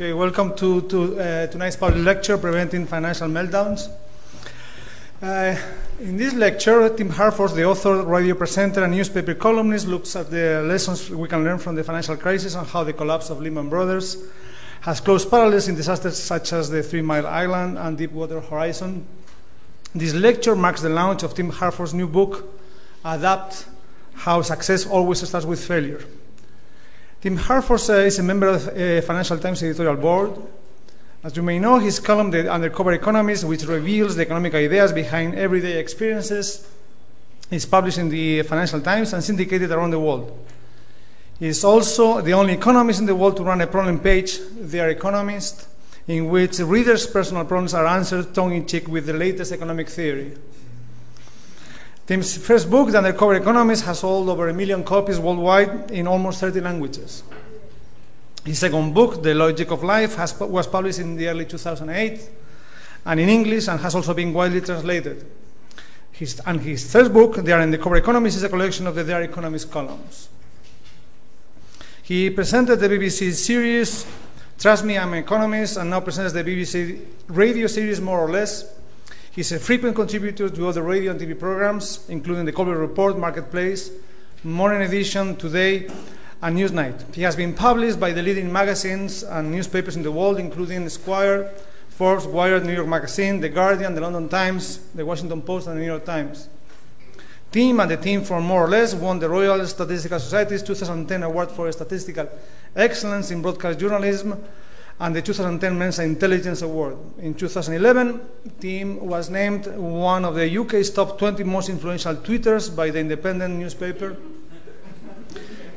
Okay, welcome to tonight's public lecture, Preventing Financial Meltdowns. In this lecture, Tim Harford, the author, radio presenter, and newspaper columnist, looks at the lessons we can learn from the financial crisis and how the collapse of Lehman Brothers has close parallels in disasters such as the 3 Mile Island and Deepwater Horizon. This lecture marks the launch of Tim Harford's new book, Adapt: How Success Always Starts with Failure. Tim Harford is a member of the Financial Times editorial board. As you may know, his column, The Undercover Economist, which reveals the economic ideas behind everyday experiences, is published in the Financial Times and syndicated around the world. He is also the only economist in the world to run a problem page, Dear Economist, in which readers' personal problems are answered tongue-in-cheek with the latest economic theory. Tim's first book, The Undercover Economist, has sold over 1 million copies worldwide in almost 30 languages. His second book, The Logic of Life, was published in the early 2008 and in English, and has also been widely translated. His third book, The Undercover Economist, is a collection of the Dear Economist columns. He presented the BBC series, Trust Me, I'm an Economist, and now presents the BBC radio series, More or Less. He's a frequent contributor to other radio and TV programs, including The Colbert Report, Marketplace, Morning Edition, Today, and Newsnight. He has been published by the leading magazines and newspapers in the world, including Esquire, Forbes, Wired, New York Magazine, The Guardian, The London Times, The Washington Post, and The New York Times. Tim and the team from More or Less won the Royal Statistical Society's 2010 Award for Statistical Excellence in Broadcast Journalism, and the 2010 Mensa Intelligence Award. In 2011, Tim was named one of the UK's top 20 most influential tweeters by the Independent newspaper.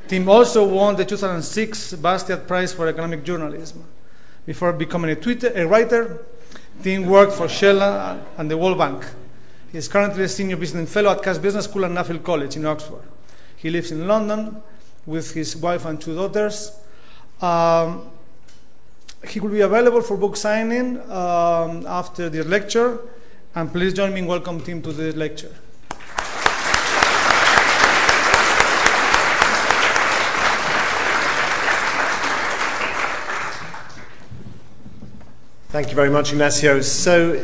Tim also won the 2006 Bastiat Prize for Economic Journalism. Before becoming a writer, Tim worked for Shell and the World Bank. He is currently a senior business fellow at Cass Business School and Nuffield College in Oxford. He lives in London with his wife and 2 daughters. He will be available for book signing after this lecture, and please join me in welcoming Tim to this lecture. Thank you very much, Ignacio. So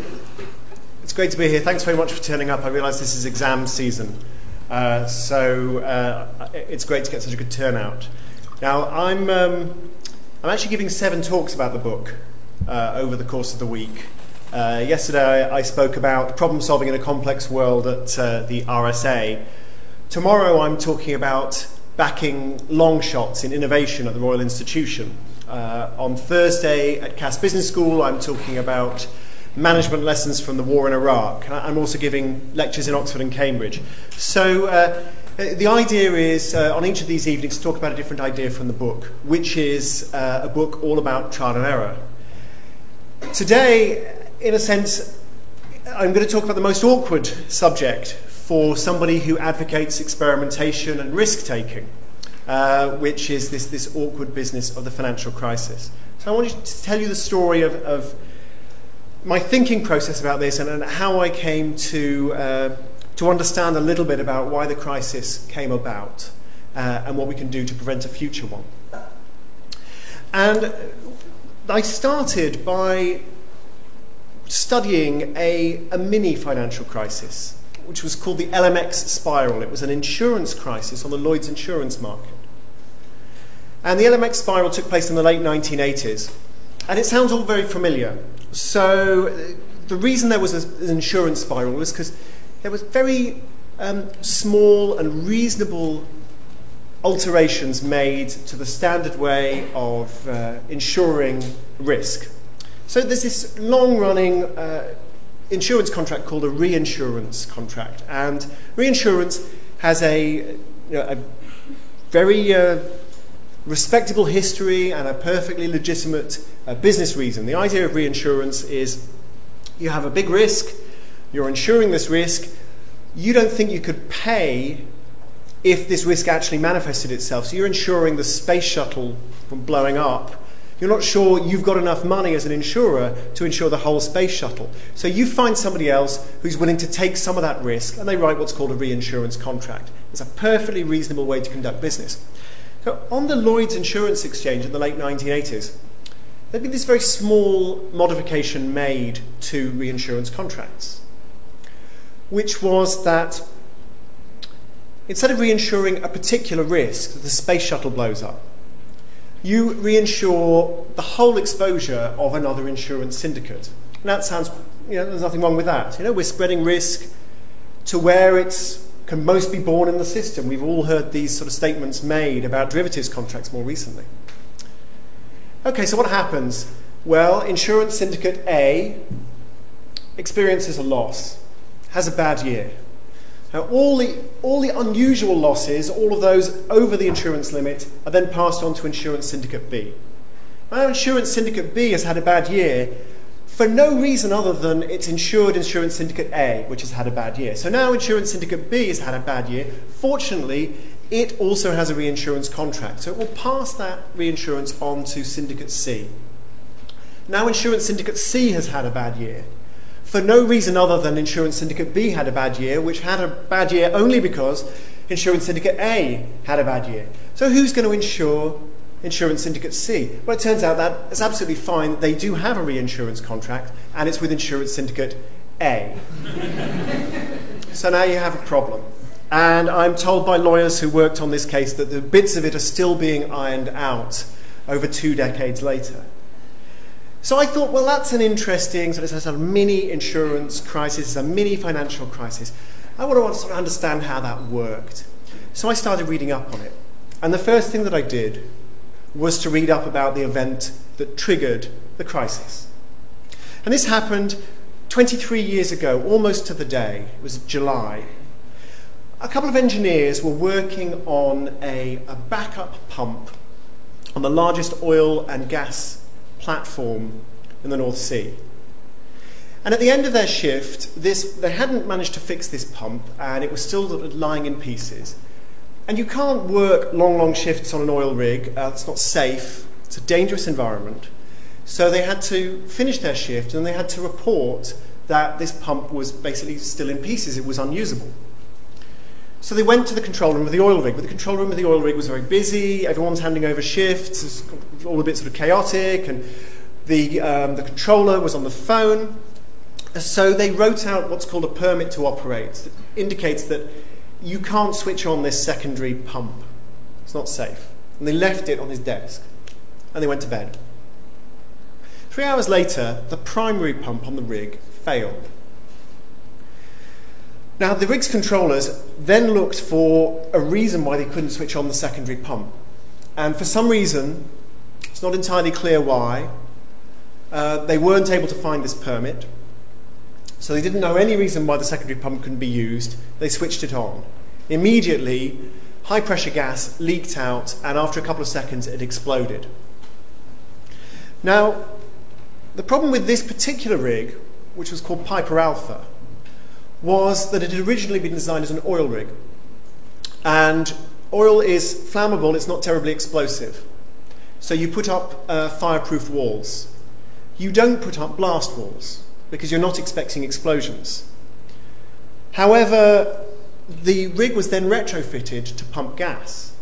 it's great to be here. Thanks very much for turning up. I realize this is exam season, so it's great to get such a good turnout. Now, I'm actually giving 7 talks about the book over the course of the week. Yesterday I spoke about problem solving in a complex world at the RSA. Tomorrow I'm talking about backing long shots in innovation at the Royal Institution. On Thursday at Cass Business School I'm talking about management lessons from the war in Iraq. I'm also giving lectures in Oxford and Cambridge. So the idea is, on each of these evenings, to talk about a different idea from the book, which is a book all about trial and error. Today, in a sense, I'm going to talk about the most awkward subject for somebody who advocates experimentation and risk-taking, which is this awkward business of the financial crisis. So I wanted to tell you the story of my thinking process about this and how I came to understand a little bit about why the crisis came about and what we can do to prevent a future one. And I started by studying a mini financial crisis, which was called the LMX spiral. It was an insurance crisis on the Lloyd's insurance market. And the LMX spiral took place in the late 1980s. And it sounds all very familiar. So the reason there was an insurance spiral was because there was very small and reasonable alterations made to the standard way of insuring risk. So there's this long-running insurance contract called a reinsurance contract, and reinsurance has a very respectable history and a perfectly legitimate business reason. The idea of reinsurance is you have a big risk. You're insuring this risk. You don't think you could pay if this risk actually manifested itself. So you're insuring the space shuttle from blowing up. You're not sure you've got enough money as an insurer to insure the whole space shuttle. So you find somebody else who's willing to take some of that risk, and they write what's called a reinsurance contract. It's a perfectly reasonable way to conduct business. So on the Lloyd's Insurance Exchange in the late 1980s, there'd been this very small modification made to reinsurance contracts, which was that instead of reinsuring a particular risk, that the space shuttle blows up, you reinsure the whole exposure of another insurance syndicate. And that sounds, you know, there's nothing wrong with that. You know, we're spreading risk to where it can most be borne in the system. We've all heard these sort of statements made about derivatives contracts more recently. Okay, so what happens? Well, insurance syndicate A experiences a loss, has a bad year. Now, all the unusual losses, all of those over the insurance limit, are then passed on to insurance syndicate B. Now, insurance syndicate B has had a bad year for no reason other than it's insured insurance syndicate A, which has had a bad year. So now insurance syndicate B has had a bad year. Fortunately, it also has a reinsurance contract, so it will pass that reinsurance on to syndicate C. Now insurance syndicate C has had a bad year, for no reason other than insurance syndicate B had a bad year, which had a bad year only because insurance syndicate A had a bad year. So who's going to insure insurance syndicate C? Well, it turns out that it's absolutely fine. That they do have a reinsurance contract, and it's with insurance syndicate A. So now you have a problem. And I'm told by lawyers who worked on this case that the bits of it are still being ironed out over 2 decades later. So I thought, well, that's an interesting sort of mini insurance crisis, a mini financial crisis. I want to sort of understand how that worked. So I started reading up on it. And the first thing that I did was to read up about the event that triggered the crisis. And this happened 23 years ago, almost to the day. It was July. A couple of engineers were working on a backup pump on the largest oil and gas platform in the North Sea. And at the end of their shift, they hadn't managed to fix this pump, and it was still lying in pieces. And you can't work long, long shifts on an oil rig. It's not safe. It's a dangerous environment. So they had to finish their shift, and they had to report that this pump was basically still in pieces. It was unusable. So they went to the control room of the oil rig. But the control room of the oil rig was very busy. Everyone's handing over shifts. It's all a bit sort of chaotic. And the controller was on the phone. So they wrote out what's called a permit to operate. That indicates that you can't switch on this secondary pump. It's not safe. And they left it on his desk. And they went to bed. 3 hours later, the primary pump on the rig failed. Now, the rig's controllers then looked for a reason why they couldn't switch on the secondary pump. And for some reason, it's not entirely clear why, they weren't able to find this permit. So they didn't know any reason why the secondary pump couldn't be used. They switched it on. Immediately, high-pressure gas leaked out, and after a couple of seconds, it exploded. Now, the problem with this particular rig, which was called Piper Alpha, was that it had originally been designed as an oil rig. And oil is flammable, it's not terribly explosive. So you put up fireproof walls. You don't put up blast walls, because you're not expecting explosions. However, the rig was then retrofitted to pump gas.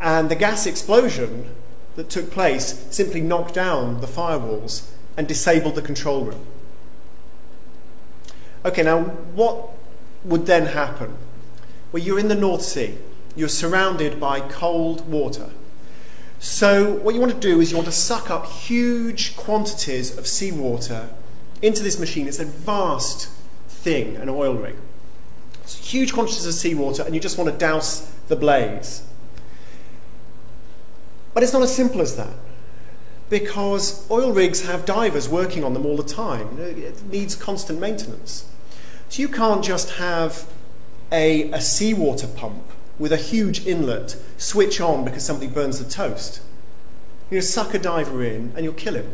And the gas explosion that took place simply knocked down the firewalls and disabled the control room. Okay, now what would then happen? Well, you're in the North Sea. You're surrounded by cold water. So what you want to do is you want to suck up huge quantities of seawater into this machine. It's a vast thing, an oil rig. It's huge quantities of seawater, and you just want to douse the blaze. But it's not as simple as that, because oil rigs have divers working on them all the time. It needs constant maintenance. So you can't just have a seawater pump with a huge inlet switch on because somebody burns the toast. You'll suck a diver in and you'll kill him.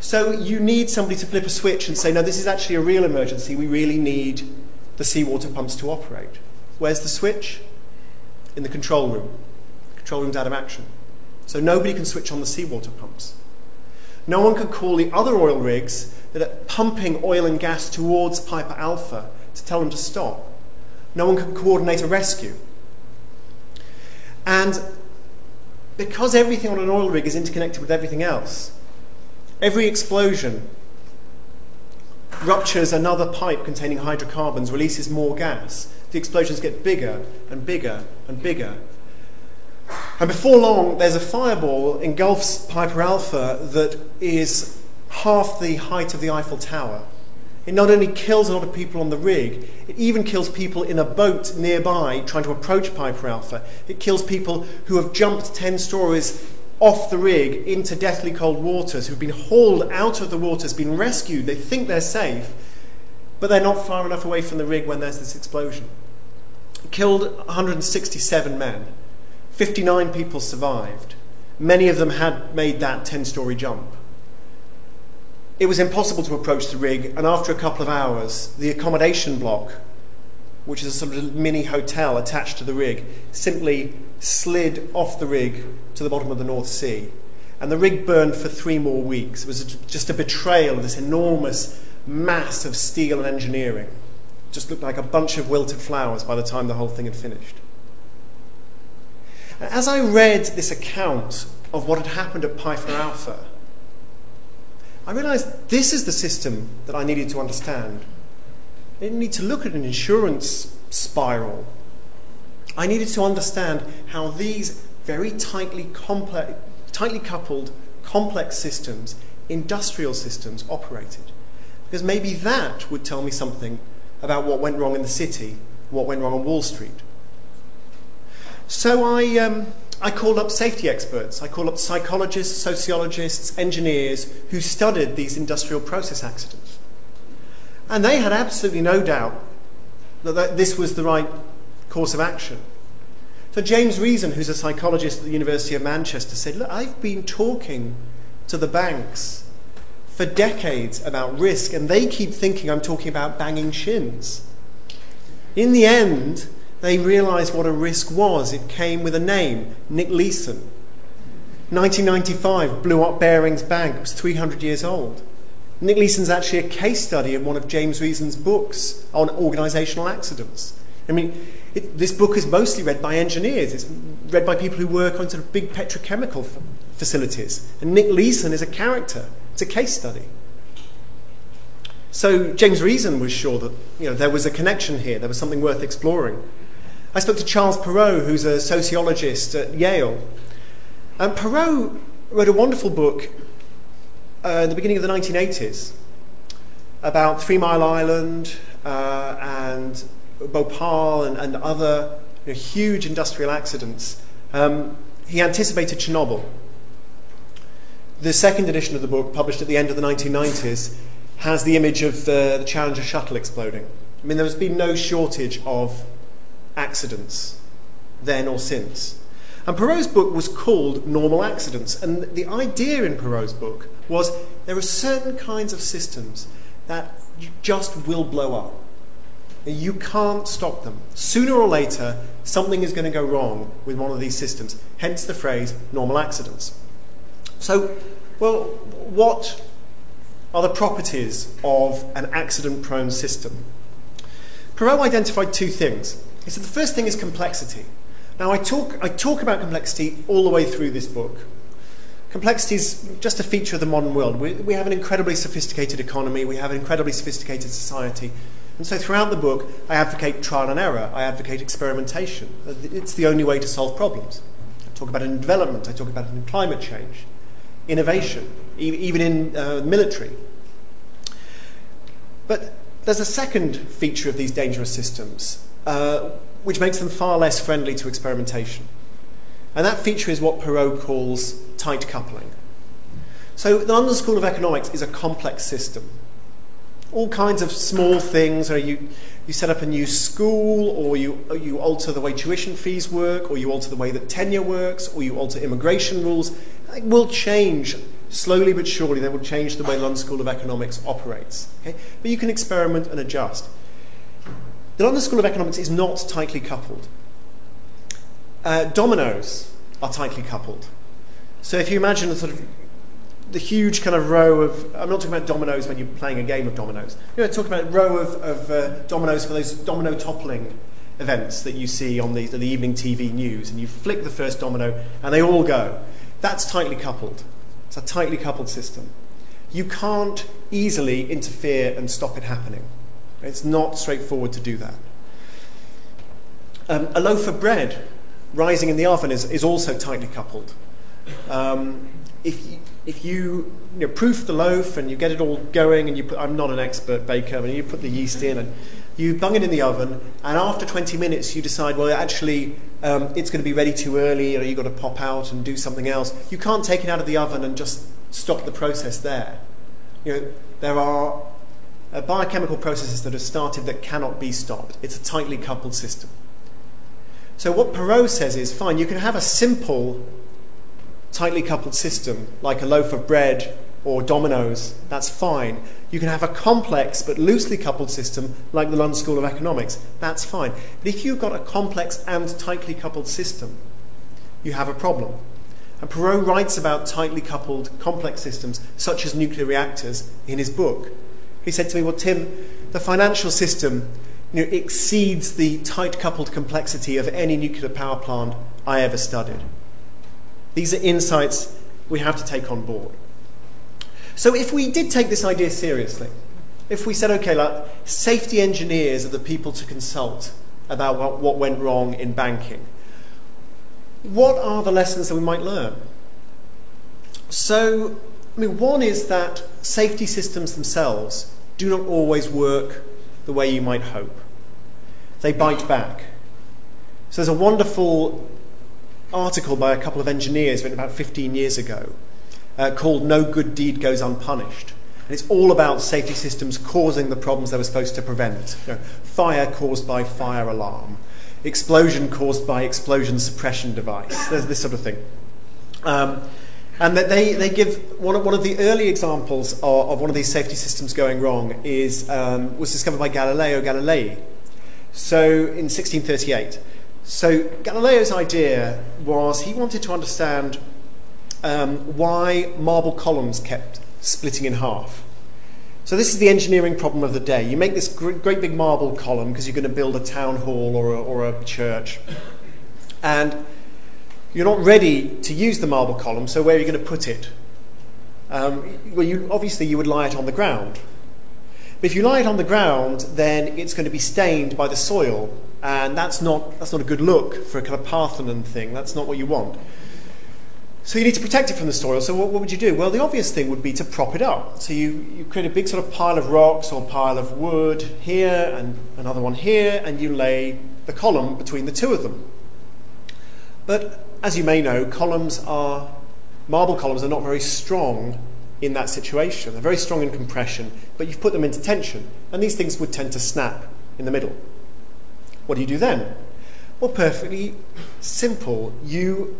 So you need somebody to flip a switch and say, no, this is actually a real emergency. We really need the seawater pumps to operate. Where's the switch? In the control room. The control room's out of action. So nobody can switch on the seawater pumps. No one can call the other oil rigs that are pumping oil and gas towards Piper Alpha to tell them to stop. No one can coordinate a rescue. And because everything on an oil rig is interconnected with everything else, every explosion ruptures another pipe containing hydrocarbons, releases more gas. The explosions get bigger and bigger and bigger. And before long, there's a fireball engulfs Piper Alpha that is half the height of the Eiffel Tower. It not only kills a lot of people on the rig, it even kills people in a boat nearby trying to approach Piper Alpha. It kills people who have jumped 10 stories off the rig into deathly cold waters, who've been hauled out of the waters, been rescued. They think they're safe, but they're not far enough away from the rig when there's this explosion. It killed 167 men. 59 people survived. Many of them had made that 10-story jump. It was impossible to approach the rig, and after a couple of hours, the accommodation block, which is a sort of mini hotel attached to the rig, simply slid off the rig to the bottom of the North Sea. And the rig burned for 3 more weeks. It was just a betrayal of this enormous mass of steel and engineering. It just looked like a bunch of wilted flowers by the time the whole thing had finished. As I read this account of what had happened at Piper Alpha, I realized this is the system that I needed to understand. I didn't need to look at an insurance spiral. I needed to understand how these very tightly coupled, complex systems, industrial systems, operated. Because maybe that would tell me something about what went wrong in the city, what went wrong on Wall Street. So I called up safety experts. I called up psychologists, sociologists, engineers who studied these industrial process accidents. And they had absolutely no doubt that this was the right course of action. So James Reason, who's a psychologist at the University of Manchester, said, look, I've been talking to the banks for decades about risk, and they keep thinking I'm talking about banging shins. In the end, they realized what a risk was. It came with a name, Nick Leeson. 1995 blew up Barings Bank. It was 300 years old. Nick Leeson's actually a case study in one of James Reason's books on organizational accidents. I mean, this book is mostly read by engineers. It's read by people who work on sort of big petrochemical facilities. And Nick Leeson is a character. It's a case study. So James Reason was sure that there was a connection here. There was something worth exploring. I spoke to Charles Perrault, who's a sociologist at Yale. And Perrault wrote a wonderful book in the beginning of the 1980s about 3 Mile Island and Bhopal and other huge industrial accidents. He anticipated Chernobyl. The second edition of the book, published at the end of the 1990s, has the image of the Challenger shuttle exploding. I mean, there's been no shortage of accidents then or since. And Perrault's book was called Normal Accidents, and the idea in Perrault's book was there are certain kinds of systems that just will blow up. You can't stop them. Sooner or later, something is going to go wrong with one of these systems, hence the phrase normal accidents. So, well, what are the properties of an accident-prone system? Perrault identified 2 things. He said the first thing is complexity. Now, I talk about complexity all the way through this book. Complexity is just a feature of the modern world. We have an incredibly sophisticated economy. We have an incredibly sophisticated society. And so throughout the book, I advocate trial and error. I advocate experimentation. It's the only way to solve problems. I talk about it in development. I talk about it in climate change, innovation, even in military. But there's a second feature of these dangerous systems, which makes them far less friendly to experimentation. And that feature is what Perrault calls tight coupling. So the London School of Economics is a complex system. All kinds of small things, or you set up a new school, or you alter the way tuition fees work, or you alter the way that tenure works, or you alter immigration rules. It will change slowly but surely. They will change the way London School of Economics operates. Okay? But you can experiment and adjust. The London School of Economics is not tightly coupled. Dominoes are tightly coupled. So if you imagine a sort of the huge kind of row of, I'm not talking about dominoes when you're playing a game of dominoes. I'm talking about a row of dominoes for those domino toppling events that you see on the evening TV news, and you flick the first domino and they all go. That's tightly coupled. It's a tightly coupled system. You can't easily interfere and stop it happening. It's not straightforward to do that. A loaf of bread rising in the oven is also tightly coupled. If you proof the loaf and you get it all going, and you put, I'm not an expert baker, and you put the yeast in and you bung it in the oven, and after 20 minutes you decide, well, actually it's going to be ready too early, or you've got to pop out and do something else. You can't take it out of the oven and just stop the process there. You know, there are biochemical processes that are started that cannot be stopped. It's a tightly coupled system. So what Perot says is, fine, you can have a simple, tightly coupled system, like a loaf of bread or dominoes, that's fine. You can have a complex but loosely coupled system, like the London School of Economics, that's fine. But if you've got a complex and tightly coupled system, you have a problem. And Perot writes about tightly coupled complex systems, such as nuclear reactors, in his book. He said to me, well, Tim, the financial system exceeds the tight coupled complexity of any nuclear power plant I ever studied. These are insights we have to take on board. So if we did take this idea seriously, if we said, okay, like, safety engineers are the people to consult about what went wrong in banking, what are the lessons that we might learn? So, one is that safety systems themselves do not always work the way you might hope. They bite back. So there's a wonderful article by a couple of engineers written about 15 years ago called No Good Deed Goes Unpunished. And it's all about safety systems causing the problems they were supposed to prevent. Fire caused by fire alarm. Explosion caused by explosion suppression device. There's this sort of thing. And that they give one of the early examples of one of these safety systems going wrong was discovered by Galileo Galilei. So in 1638. So Galileo's idea was he wanted to understand why marble columns kept splitting in half. So this is the engineering problem of the day. You make this great big marble column because you're going to build a town hall or a church, and you're not ready to use the marble column, so where are you going to put it? Well, obviously you would lie it on the ground. But if you lie it on the ground, then it's going to be stained by the soil, and that's not a good look for a kind of Parthenon thing. That's not what you want. So you need to protect it from the soil. So what would you do? Well, the obvious thing would be to prop it up. So you create a big sort of pile of rocks or pile of wood here and another one here, and you lay the column between the two of them. But as you may know, marble columns are not very strong in that situation. They're very strong in compression, but you've put them into tension, and these things would tend to snap in the middle. What do you do then? Well, perfectly simple. You've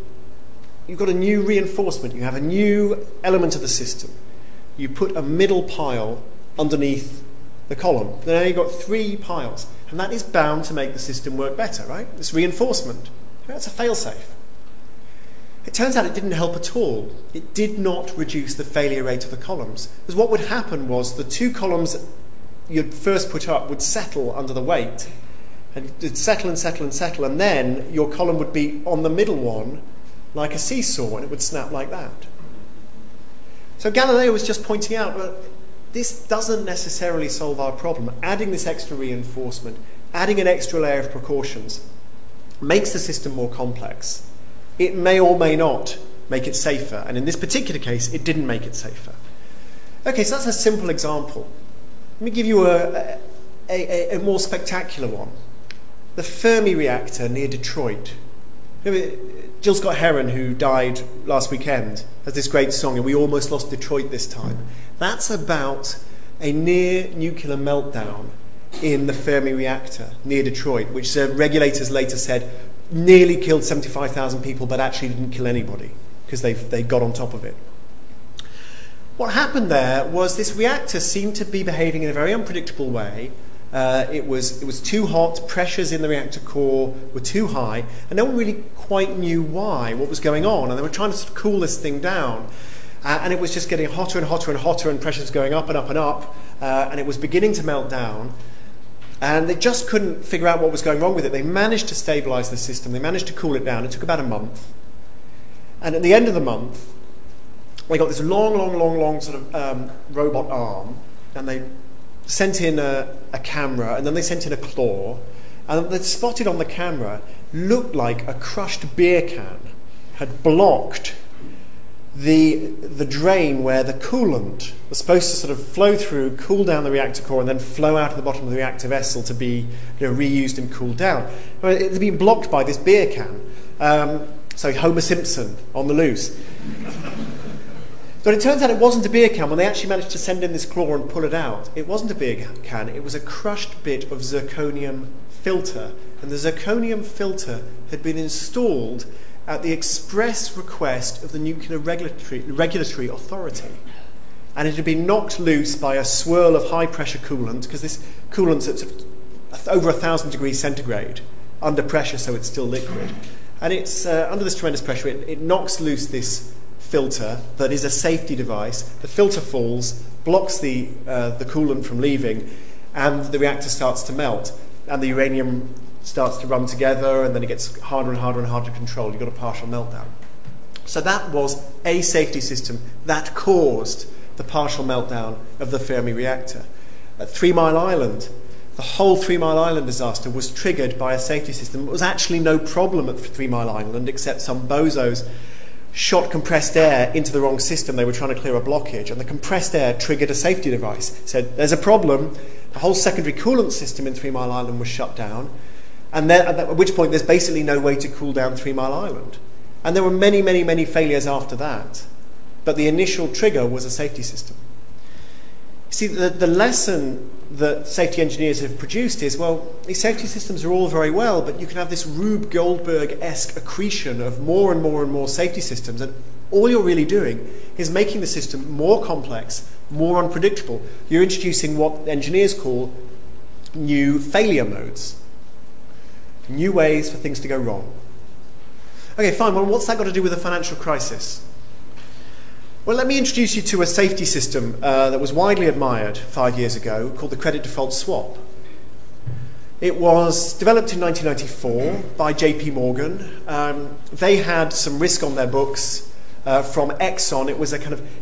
got a new reinforcement. You have a new element of the system. You put a middle pile underneath the column. Now you've got three piles, and that is bound to make the system work better, right? It's reinforcement. That's a fail-safe. It turns out it didn't help at all. It did not reduce the failure rate of the columns. Because what would happen was the two columns you'd first put up would settle under the weight. And it'd settle and settle and settle, and then your column would be on the middle one like a seesaw, and it would snap like that. So Galileo was just pointing out, well, this doesn't necessarily solve our problem. Adding this extra reinforcement, adding an extra layer of precautions, makes the system more complex. It may or may not make it safer, and in this particular case, it didn't make it safer. Okay, so that's a simple example. Let me give you a more spectacular one. The Fermi reactor near Detroit. Jill Scott-Heron, who died last weekend, has this great song, and we almost lost Detroit this time. That's about a near-nuclear meltdown in the Fermi reactor near Detroit, which regulators later said nearly killed 75,000 people but actually didn't kill anybody because they got on top of it. What happened there was this reactor seemed to be behaving in a very unpredictable way. It was too hot, pressures in the reactor core were too high, and no one really quite knew why, what was going on, and they were trying to sort of cool this thing down. And it was just getting hotter and hotter and hotter, and pressures going up and up and up, and it was beginning to melt down. and they just couldn't figure out what was going wrong with it. They managed to stabilize the system. They managed to cool it down. It took about a month. And at the end of the month, they got this long sort of robot arm, and they sent in a camera, and then they sent in a claw, and they spotted on the camera looked like a crushed beer can had blocked the drain where the coolant was supposed to sort of flow through, cool down the reactor core, and then flow out of the bottom of the reactor vessel to be reused and cooled down. Well, it had been blocked by this beer can. So Homer Simpson on the loose. But it turns out it wasn't a beer can. When they actually managed to send in this claw and pull it out, it wasn't a beer can. It was a crushed bit of zirconium filter. And the zirconium filter had been installed at the express request of the Nuclear Regulatory Authority. And it had been knocked loose by a swirl of high-pressure coolant, because this coolant's at over 1,000 degrees centigrade, under pressure, so it's still liquid. And it's under this tremendous pressure, it knocks loose this filter that is a safety device. The filter falls, blocks the coolant from leaving, and the reactor starts to melt. And the uranium starts to run together, and then it gets harder and harder and harder to control. You've got a partial meltdown. So that was a safety system that caused the partial meltdown of the Fermi reactor. At 3 Mile Island, the whole 3 Mile Island disaster was triggered by a safety system. It was actually no problem at 3 Mile Island, except some bozos shot compressed air into the wrong system. They were trying to clear a blockage, and the compressed air triggered a safety device. It said, there's a problem. The whole secondary coolant system in 3 Mile Island was shut down, and then, at which point there's basically no way to cool down 3 Mile Island. And there were many failures after that, but the initial trigger was a safety system. See, the lesson that safety engineers have produced is, well, these safety systems are all very well, but you can have this Rube Goldberg-esque accretion of more and more safety systems, and all you're really doing is making the system more complex, more unpredictable. You're introducing what engineers call new failure modes, new ways for things to go wrong. Okay, fine, well, what's that got to do with the financial crisis? Well, let me introduce you to a safety system that was widely admired 5 years ago called the credit default swap. It was developed in 1994 by JP Morgan. They had some risk on their books from Exxon. It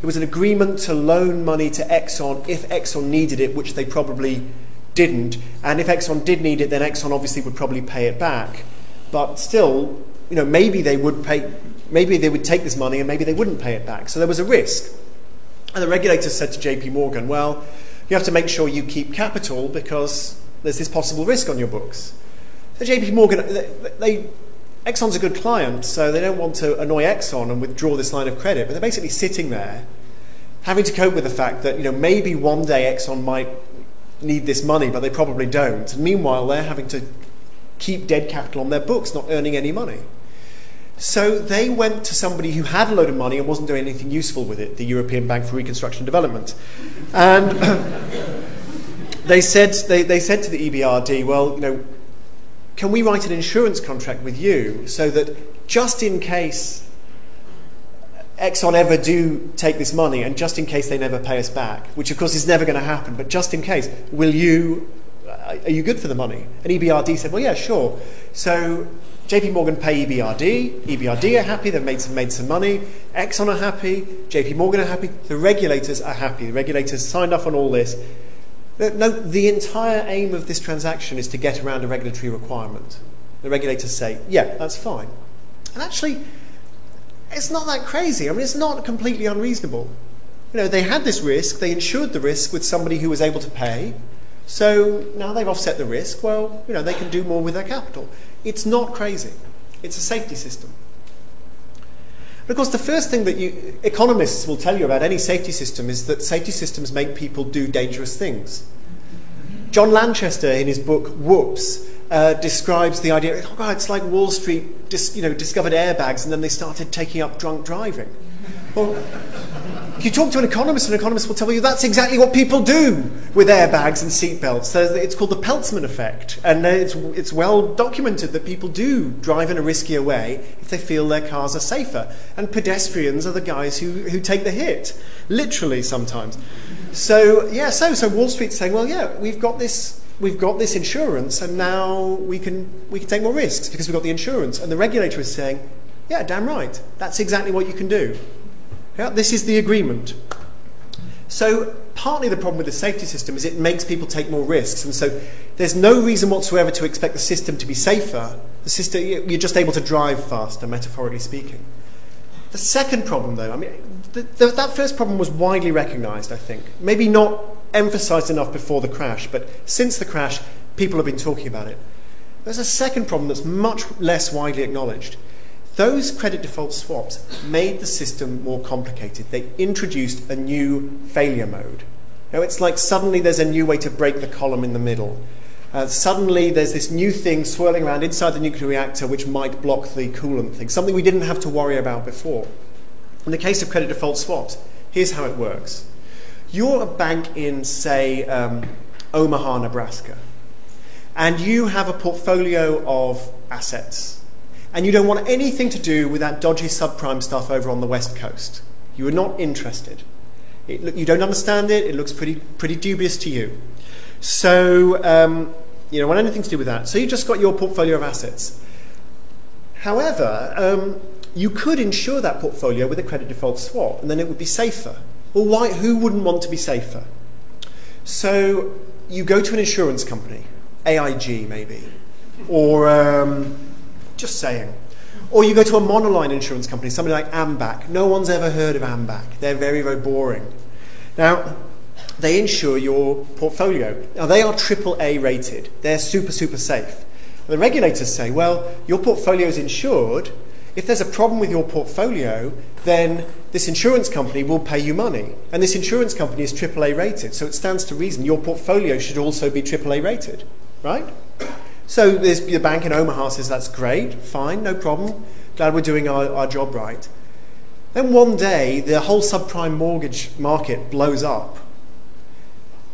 was an agreement to loan money to Exxon if Exxon needed it, which they probably didn't. And if Exxon did need it, then Exxon obviously would probably pay it back. But still, maybe they would pay. Maybe they would take this money and maybe they wouldn't pay it back. So there was a risk. And the regulator said to JP Morgan, well, you have to make sure you keep capital because there's this possible risk on your books. So JP Morgan, Exxon's a good client, so they don't want to annoy Exxon and withdraw this line of credit. But they're basically sitting there having to cope with the fact that maybe one day Exxon might need this money, but they probably don't. And meanwhile, they're having to keep dead capital on their books, not earning any money. So they went to somebody who had a load of money and wasn't doing anything useful with it, the European Bank for Reconstruction and Development. And they said to the EBRD, well, can we write an insurance contract with you so that just in case Exxon ever do take this money and just in case they never pay us back, which of course is never going to happen, but just in case, are you good for the money? And EBRD said, well, yeah, sure. So JP Morgan pay EBRD, EBRD are happy, they've made some money, Exxon are happy, JP Morgan are happy, the regulators are happy, the regulators signed off on all this. No, the entire aim of this transaction is to get around a regulatory requirement. The regulators say, yeah, that's fine. And actually, it's not that crazy. I mean, it's not completely unreasonable. They had this risk, they insured the risk with somebody who was able to pay, so now they've offset the risk, well, they can do more with their capital. It's not crazy. It's a safety system. But of course, the first thing that economists will tell you about any safety system is that safety systems make people do dangerous things. John Lanchester, in his book Whoops, describes the idea, oh God, it's like Wall Street discovered airbags and then they started taking up drunk driving. Well, if you talk to an economist will tell you that's exactly what people do with airbags and seatbelts. So it's called the Peltzman effect, and it's well documented that people do drive in a riskier way if they feel their cars are safer. And pedestrians are the guys who take the hit, literally sometimes. So Wall Street's saying, well, yeah, we've got this we've got this insurance, and now we can take more risks because we've got the insurance. And the regulator is saying, yeah, damn right, that's exactly what you can do. Yeah, this is the agreement. So partly the problem with the safety system is it makes people take more risks. And so there's no reason whatsoever to expect the system to be safer. The system, you're just able to drive faster, metaphorically speaking. The second problem, though, I mean, that first problem was widely recognised, I think. Maybe not emphasised enough before the crash, but since the crash, people have been talking about it. There's a second problem that's much less widely acknowledged. Those credit default swaps made the system more complicated. They introduced a new failure mode. Now, it's like suddenly there's a new way to break the column in the middle. Suddenly there's this new thing swirling around inside the nuclear reactor which might block the coolant thing, something we didn't have to worry about before. In the case of credit default swaps, here's how it works. You're a bank in, say, Omaha, Nebraska, and you have a portfolio of assets. And you don't want anything to do with that dodgy subprime stuff over on the West Coast. You are not interested. You don't understand it. It looks pretty dubious to you. So you don't want anything to do with that. So you just got your portfolio of assets. However, you could insure that portfolio with a credit default swap, and then it would be safer. Well, why? Who wouldn't want to be safer? So you go to an insurance company, AIG maybe, or just saying. Or you go to a monoline insurance company, somebody like AMBAC. No one's ever heard of AMBAC. They're very, very boring. Now, they insure your portfolio. Now, they are AAA rated. They're super, super safe. And the regulators say, well, your portfolio is insured. If there's a problem with your portfolio, then this insurance company will pay you money. And this insurance company is AAA rated. So it stands to reason your portfolio should also be AAA rated, right? So the bank in Omaha says, that's great, fine, no problem. Glad we're doing our job right. Then one day, the whole subprime mortgage market blows up.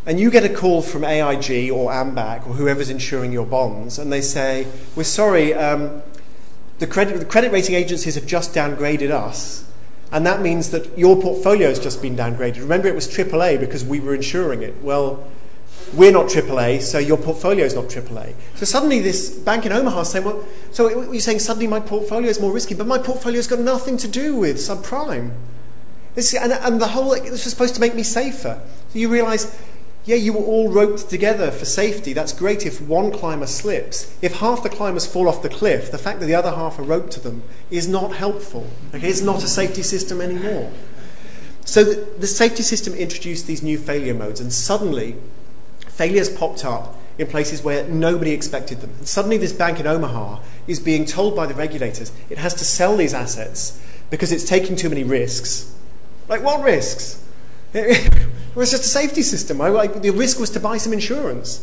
And you get a call from AIG or AMBAC or whoever's insuring your bonds, and they say, we're sorry, the credit rating agencies have just downgraded us. And that means that your portfolio has just been downgraded. Remember, it was AAA because we were insuring it. Well, we're not AAA, so your portfolio is not AAA. So suddenly this bank in Omaha is saying, well, so you're saying suddenly my portfolio is more risky, but my portfolio's got nothing to do with subprime. And the whole, this was supposed to make me safer. So you realise, yeah, you were all roped together for safety. That's great if one climber slips. If half the climbers fall off the cliff, the fact that the other half are roped to them is not helpful. Okay? It's not a safety system anymore. So the safety system introduced these new failure modes, and suddenly failures popped up in places where nobody expected them. And suddenly this bank in Omaha is being told by the regulators it has to sell these assets because it's taking too many risks. Like, what risks? It was just a safety system. The risk was to buy some insurance.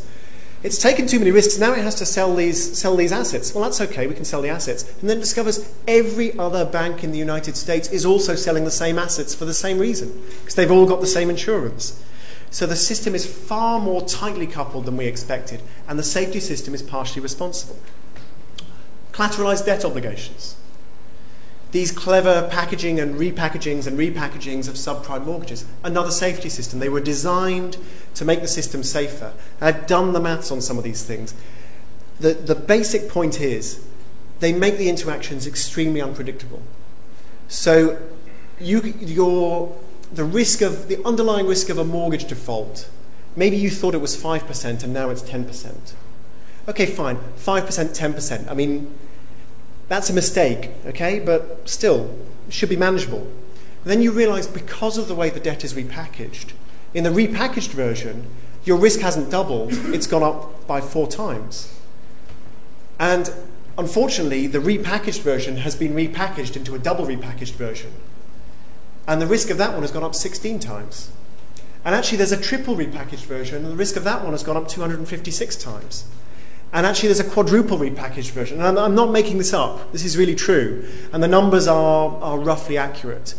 It's taken too many risks. Now it has to sell these assets. Well, that's okay. We can sell the assets. And then discovers every other bank in the United States is also selling the same assets for the same reason, because they've all got the same insurance. So the system is far more tightly coupled than we expected, and the safety system is partially responsible. Collateralized debt obligations. These clever packaging and repackagings of subprime mortgages, another safety system. They were designed to make the system safer. And I've done the maths on some of these things. The basic point is they make the interactions extremely unpredictable. So the underlying risk of a mortgage default, maybe you thought it was 5% and now it's 10%. Okay, fine, 5%, 10%. I mean, that's a mistake, okay? But still, it should be manageable. And then you realize because of the way the debt is repackaged, in the repackaged version, your risk hasn't doubled, it's gone up by 4 times. And unfortunately, the repackaged version has been repackaged into a double repackaged version. And the risk of that one has gone up 16 times. And actually, there's a triple repackaged version, and the risk of that one has gone up 256 times. And actually, there's a quadruple repackaged version. And I'm not making this up. This is really true. And the numbers are roughly accurate.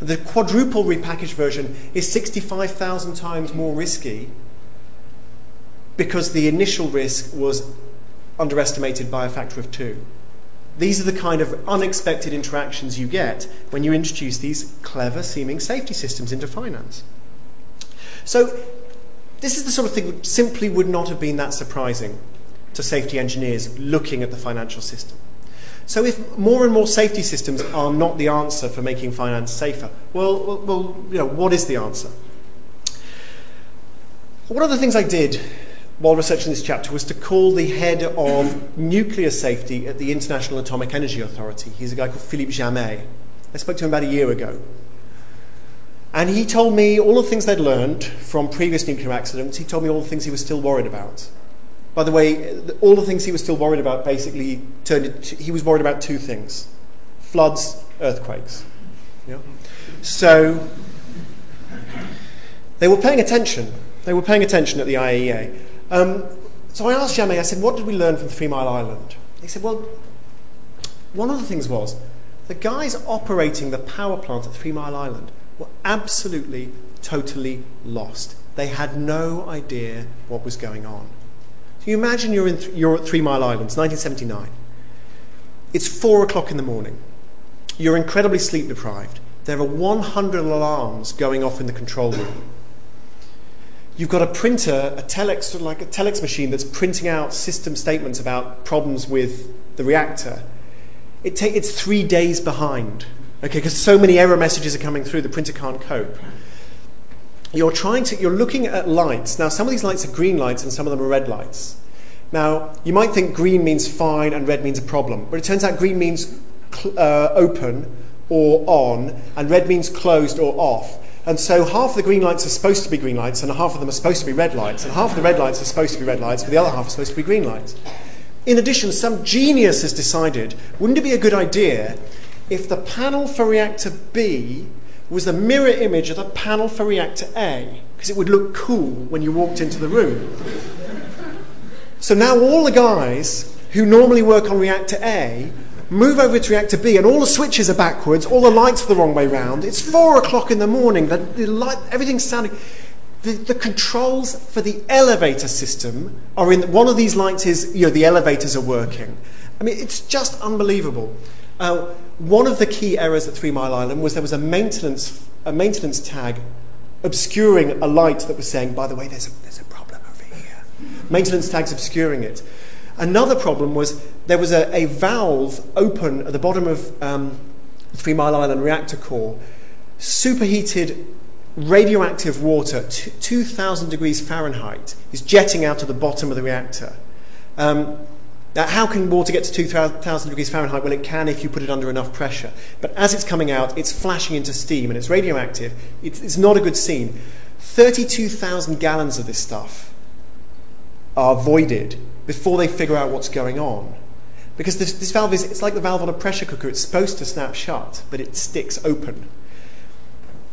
The quadruple repackaged version is 65,000 times more risky because the initial risk was underestimated by a factor of 2. These are the kind of unexpected interactions you get when you introduce these clever-seeming safety systems into finance. So This is the sort of thing that simply would not have been that surprising to safety engineers looking at the financial system. So if more and more safety systems are not the answer for making finance safer, well, what is the answer? One of the things I did while researching this chapter was to call the head of nuclear safety at the International Atomic Energy Authority. He's a guy called Philippe Jamet. I spoke to him about a year ago. And he told me all the things they'd learned from previous nuclear accidents. He told me all the things he was still worried about. By the way, all the things he was still worried about basically turned into, he was worried about two things: floods, earthquakes. Yeah. So they were paying attention. They were paying attention at the IAEA. So I asked Jamet, I said, what did we learn from 3 Mile Island? He said, well, one of the things was the guys operating the power plant at 3 Mile Island were absolutely, totally lost. They had no idea what was going on. You imagine you're at 3 Mile Island, 1979. It's 4 o'clock in the morning. You're incredibly sleep deprived. There are 100 alarms going off in the control room. You've got a printer, a telex, sort of like a telex machine that's printing out system statements about problems with the reactor. It's 3 days behind, okay, because so many error messages are coming through, the printer can't cope. You're looking at lights. Now, some of these lights are green lights and some of them are red lights. Now, you might think green means fine and red means a problem, but it turns out green means open or on, and red means closed or off. And so half of the green lights are supposed to be green lights, and half of them are supposed to be red lights, and half of the red lights are supposed to be red lights, but the other half are supposed to be green lights. In addition, some genius has decided, wouldn't it be a good idea if the panel for reactor B was the mirror image of the panel for reactor A, because it would look cool when you walked into the room. So now all the guys who normally work on reactor A move over to reactor B, and all the switches are backwards, all the lights are the wrong way round. It's 4 o'clock in the morning, everything's sounding. The controls for the elevator system are in, one of these lights is, the elevators are working. I mean, it's just unbelievable. One of the key errors at 3 Mile Island was there was a maintenance tag obscuring a light that was saying, by the way, there's a problem over here. Maintenance tags obscuring it. Another problem was there was a valve open at the bottom of 3 Mile Island reactor core. Superheated radioactive water, 2,000 degrees Fahrenheit, is jetting out of the bottom of the reactor. Now, how can water get to 2,000 degrees Fahrenheit? Well, it can if you put it under enough pressure. But as it's coming out, it's flashing into steam, and it's radioactive. It's not a good scene. 32,000 gallons of this stuff are voided before they figure out what's going on. Because this valve it's like the valve on a pressure cooker. It's supposed to snap shut, but it sticks open.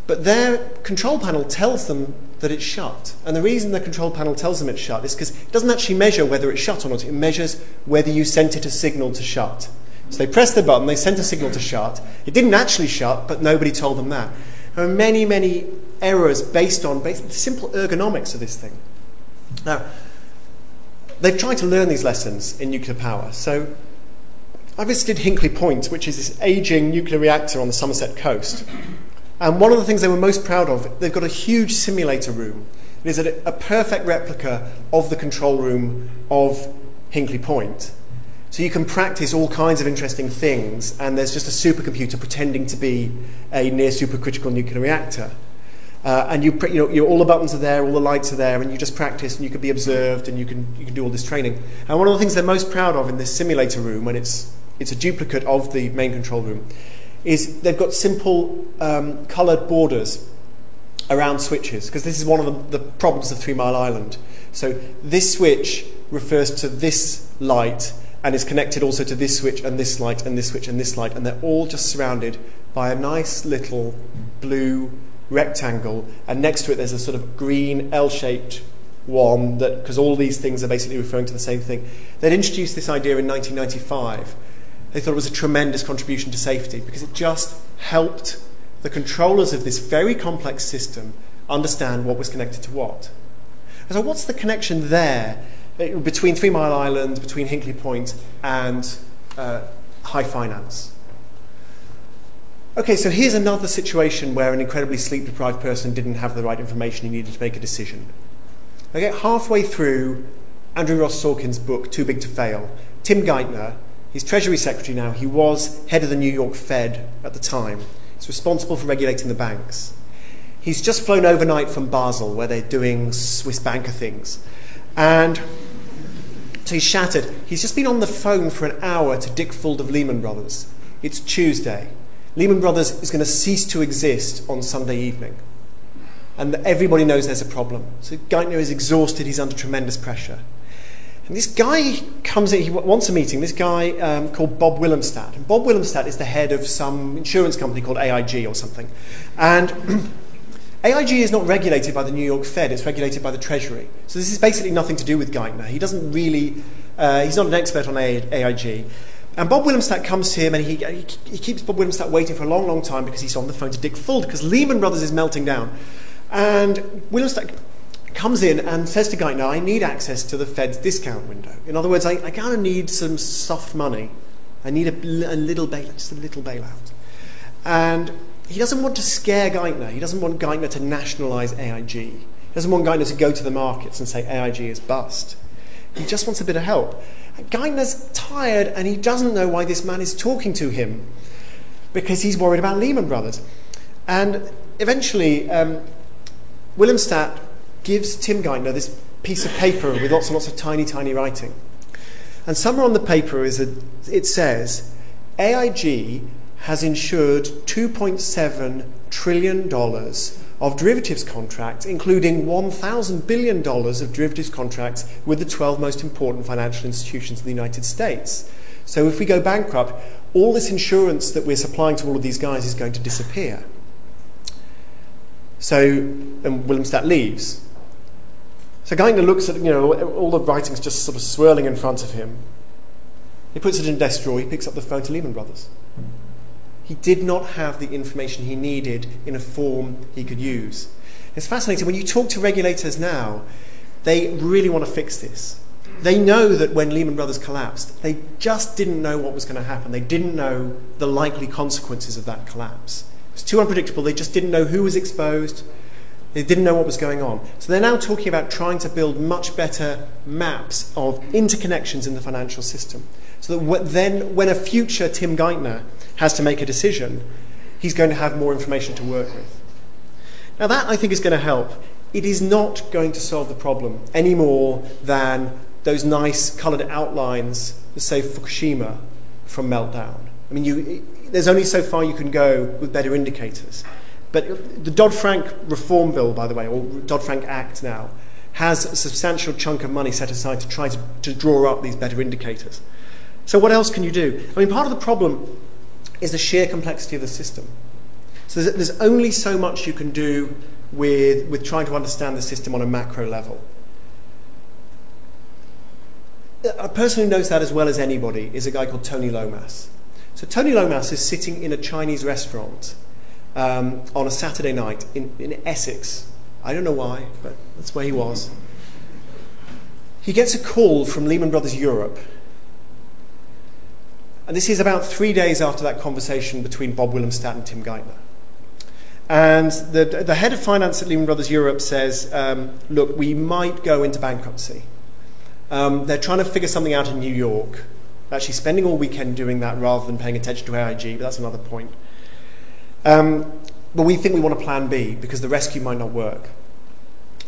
But their control panel tells them that it's shut. And the reason the control panel tells them it's shut is because it doesn't actually measure whether it's shut or not. It measures whether you sent it a signal to shut. So they pressed the button, they sent a signal to shut. It didn't actually shut, but nobody told them that. There are many, many errors based on simple ergonomics of this thing. Now, they've tried to learn these lessons in nuclear power. So I visited Hinkley Point, which is this aging nuclear reactor on the Somerset coast. And one of the things they were most proud of, they've got a huge simulator room. It is a perfect replica of the control room of Hinkley Point. So you can practice all kinds of interesting things, and there's just a supercomputer pretending to be a near supercritical nuclear reactor. And all the buttons are there, all the lights are there, and you just practice, and you can be observed, and you can do all this training. And one of the things they're most proud of in this simulator room, when it's a duplicate of the main control room, is they've got simple coloured borders around switches, because this is one of the problems of 3 Mile Island. So this switch refers to this light and is connected also to this switch and this light and this switch and this light, and they're all just surrounded by a nice little blue rectangle, and next to it there's a sort of green L-shaped one, that because all these things are basically referring to the same thing. They'd introduced this idea in 1995. They thought it was a tremendous contribution to safety because it just helped the controllers of this very complex system understand what was connected to what. And so what's the connection there between 3 Mile Island, between Hinkley Point, and high finance? Okay, so here's another situation where an incredibly sleep-deprived person didn't have the right information he needed to make a decision. I get halfway through Andrew Ross Sorkin's book, Too Big to Fail. Tim Geithner, he's Treasury Secretary now, he was head of the New York Fed at the time. He's responsible for regulating the banks. He's just flown overnight from Basel, where they're doing Swiss banker things. And so he's shattered. He's just been on the phone for an hour to Dick Fuld of Lehman Brothers. It's Tuesday. Lehman Brothers is going to cease to exist on Sunday evening. And everybody knows there's a problem. So Geithner is exhausted. He's under tremendous pressure. And this guy comes in. He wants a meeting. This guy called Bob Willemstad. And Bob Willemstad is the head of some insurance company called AIG or something. And AIG is not regulated by the New York Fed, it's regulated by the Treasury. So this is basically nothing to do with Geithner. He doesn't really, he's not an expert on AIG. And Bob Willemstad comes to him and he keeps Bob Willemstad waiting for a long, long time because he's on the phone to Dick Fuld because Lehman Brothers is melting down. And Willemstad comes in and says to Geithner, I need access to the Fed's discount window. In other words, I kind of need some soft money. I need a little bailout, just a little bailout. And he doesn't want to scare Geithner. He doesn't want Geithner to nationalise AIG. He doesn't want Geithner to go to the markets and say AIG is bust. He just wants a bit of help. And Geithner's tired and he doesn't know why this man is talking to him because he's worried about Lehman Brothers. And eventually, Willemstad gives Tim Geithner this piece of paper with lots and lots of tiny, tiny writing. And somewhere on the paper is it says, AIG has insured $2.7 trillion of derivatives contracts, including $1,000 billion of derivatives contracts with the 12 most important financial institutions in the United States. So if we go bankrupt, all this insurance that we're supplying to all of these guys is going to disappear. So, and Willemstad leaves. So Geithner looks at, all the writing's just sort of swirling in front of him. He puts it in a desk drawer, he picks up the phone to Lehman Brothers. He did not have the information he needed in a form he could use. It's fascinating. When you talk to regulators now, they really want to fix this. They know that when Lehman Brothers collapsed, they just didn't know what was going to happen. They didn't know the likely consequences of that collapse. It was too unpredictable. They just didn't know who was exposed. They didn't know what was going on. So they're now talking about trying to build much better maps of interconnections in the financial system. So that then when a future Tim Geithner has to make a decision, he's going to have more information to work with. Now that, I think, is going to help. It is not going to solve the problem any more than those nice coloured outlines that save Fukushima from meltdown. I mean, there's only so far you can go with better indicators. But the Dodd-Frank Reform Bill, by the way, or Dodd-Frank Act now, has a substantial chunk of money set aside to try to draw up these better indicators. So what else can you do? I mean, part of the problem is the sheer complexity of the system. So there's only so much you can do with trying to understand the system on a macro level. A person who knows that as well as anybody is a guy called Tony Lomas. So Tony Lomas is sitting in a Chinese restaurant on a Saturday night in Essex. I don't know why, but that's where he was. He gets a call from Lehman Brothers Europe. And this is about 3 days after that conversation between Bob Willemstad and Tim Geithner. And the head of finance at Lehman Brothers Europe says, look, we might go into bankruptcy. They're trying to figure something out in New York. They're actually spending all weekend doing that rather than paying attention to AIG, but that's another point. But we think we want a plan B because the rescue might not work.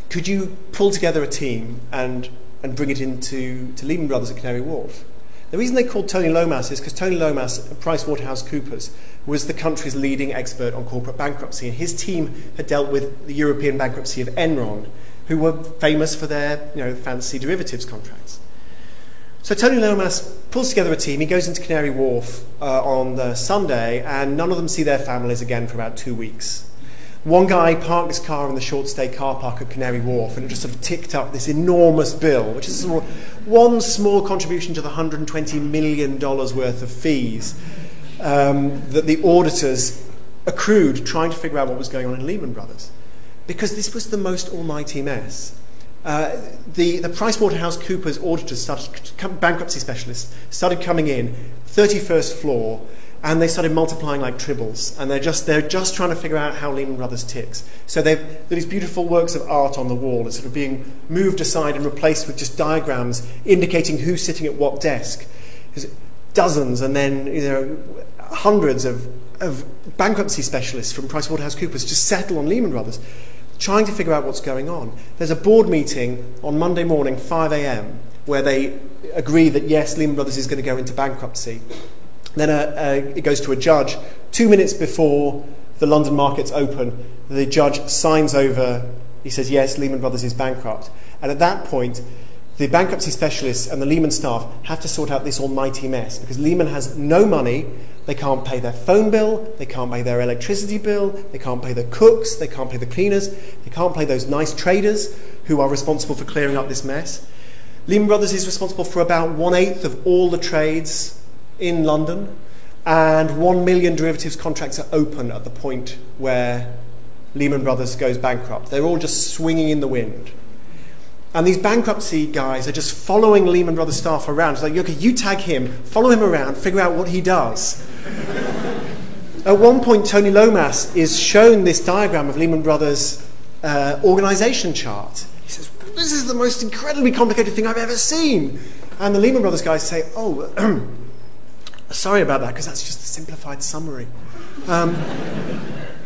Could you pull together a team and bring it to Lehman Brothers at Canary Wharf? The reason they called Tony Lomas is because Tony Lomas at PricewaterhouseCoopers was the country's leading expert on corporate bankruptcy, and his team had dealt with the European bankruptcy of Enron, who were famous for their fancy derivatives contracts. So Tony Lomas pulls together a team, he goes into Canary Wharf on the Sunday, and none of them see their families again for about 2 weeks. One guy parked his car in the short stay car park at Canary Wharf and it just sort of ticked up this enormous bill, which is sort of one small contribution to the $120 million worth of fees that the auditors accrued trying to figure out what was going on in Lehman Brothers. Because this was the most almighty mess. The PricewaterhouseCoopers auditors, bankruptcy specialists, started coming in, 31st floor, and they started multiplying like tribbles, and they're just trying to figure out how Lehman Brothers ticks. So they've these beautiful works of art on the wall that are sort of being moved aside and replaced with just diagrams indicating who's sitting at what desk. There's dozens, and then hundreds of bankruptcy specialists from PricewaterhouseCoopers just settle on Lehman Brothers, trying to figure out what's going on. There's a board meeting on Monday morning, 5 a.m, where they agree that, yes, Lehman Brothers is going to go into bankruptcy. Then it goes to a judge. 2 minutes before the London markets open, the judge signs over, he says, yes, Lehman Brothers is bankrupt. And at that point, the bankruptcy specialists and the Lehman staff have to sort out this almighty mess, because Lehman has no money. They can't pay their phone bill, they can't pay their electricity bill, they can't pay the cooks, they can't pay the cleaners, they can't pay those nice traders who are responsible for clearing up this mess. Lehman Brothers is responsible for about 1/8 of all the trades in London, and 1 million derivatives contracts are open at the point where Lehman Brothers goes bankrupt. They're all just swinging in the wind. And these bankruptcy guys are just following Lehman Brothers staff around. It's like, okay, you tag him, follow him around, figure out what he does. At one point, Tony Lomas is shown this diagram of Lehman Brothers' organization chart. He says, this is the most incredibly complicated thing I've ever seen. And the Lehman Brothers guys say, oh, sorry about that, because that's just a simplified summary.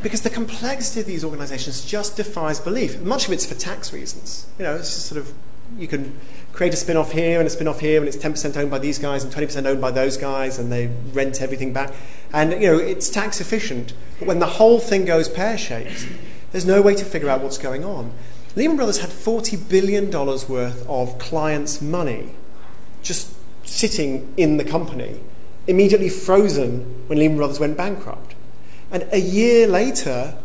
Because the complexity of these organizations just defies belief. Much of it's for tax reasons. It's just sort of, you can create a spin-off here and a spin-off here, and it's 10% owned by these guys and 20% owned by those guys, and they rent everything back. And, it's tax efficient. But when the whole thing goes pear-shaped, there's no way to figure out what's going on. Lehman Brothers had $40 billion worth of clients' money just sitting in the company, immediately frozen when Lehman Brothers went bankrupt. And a year later,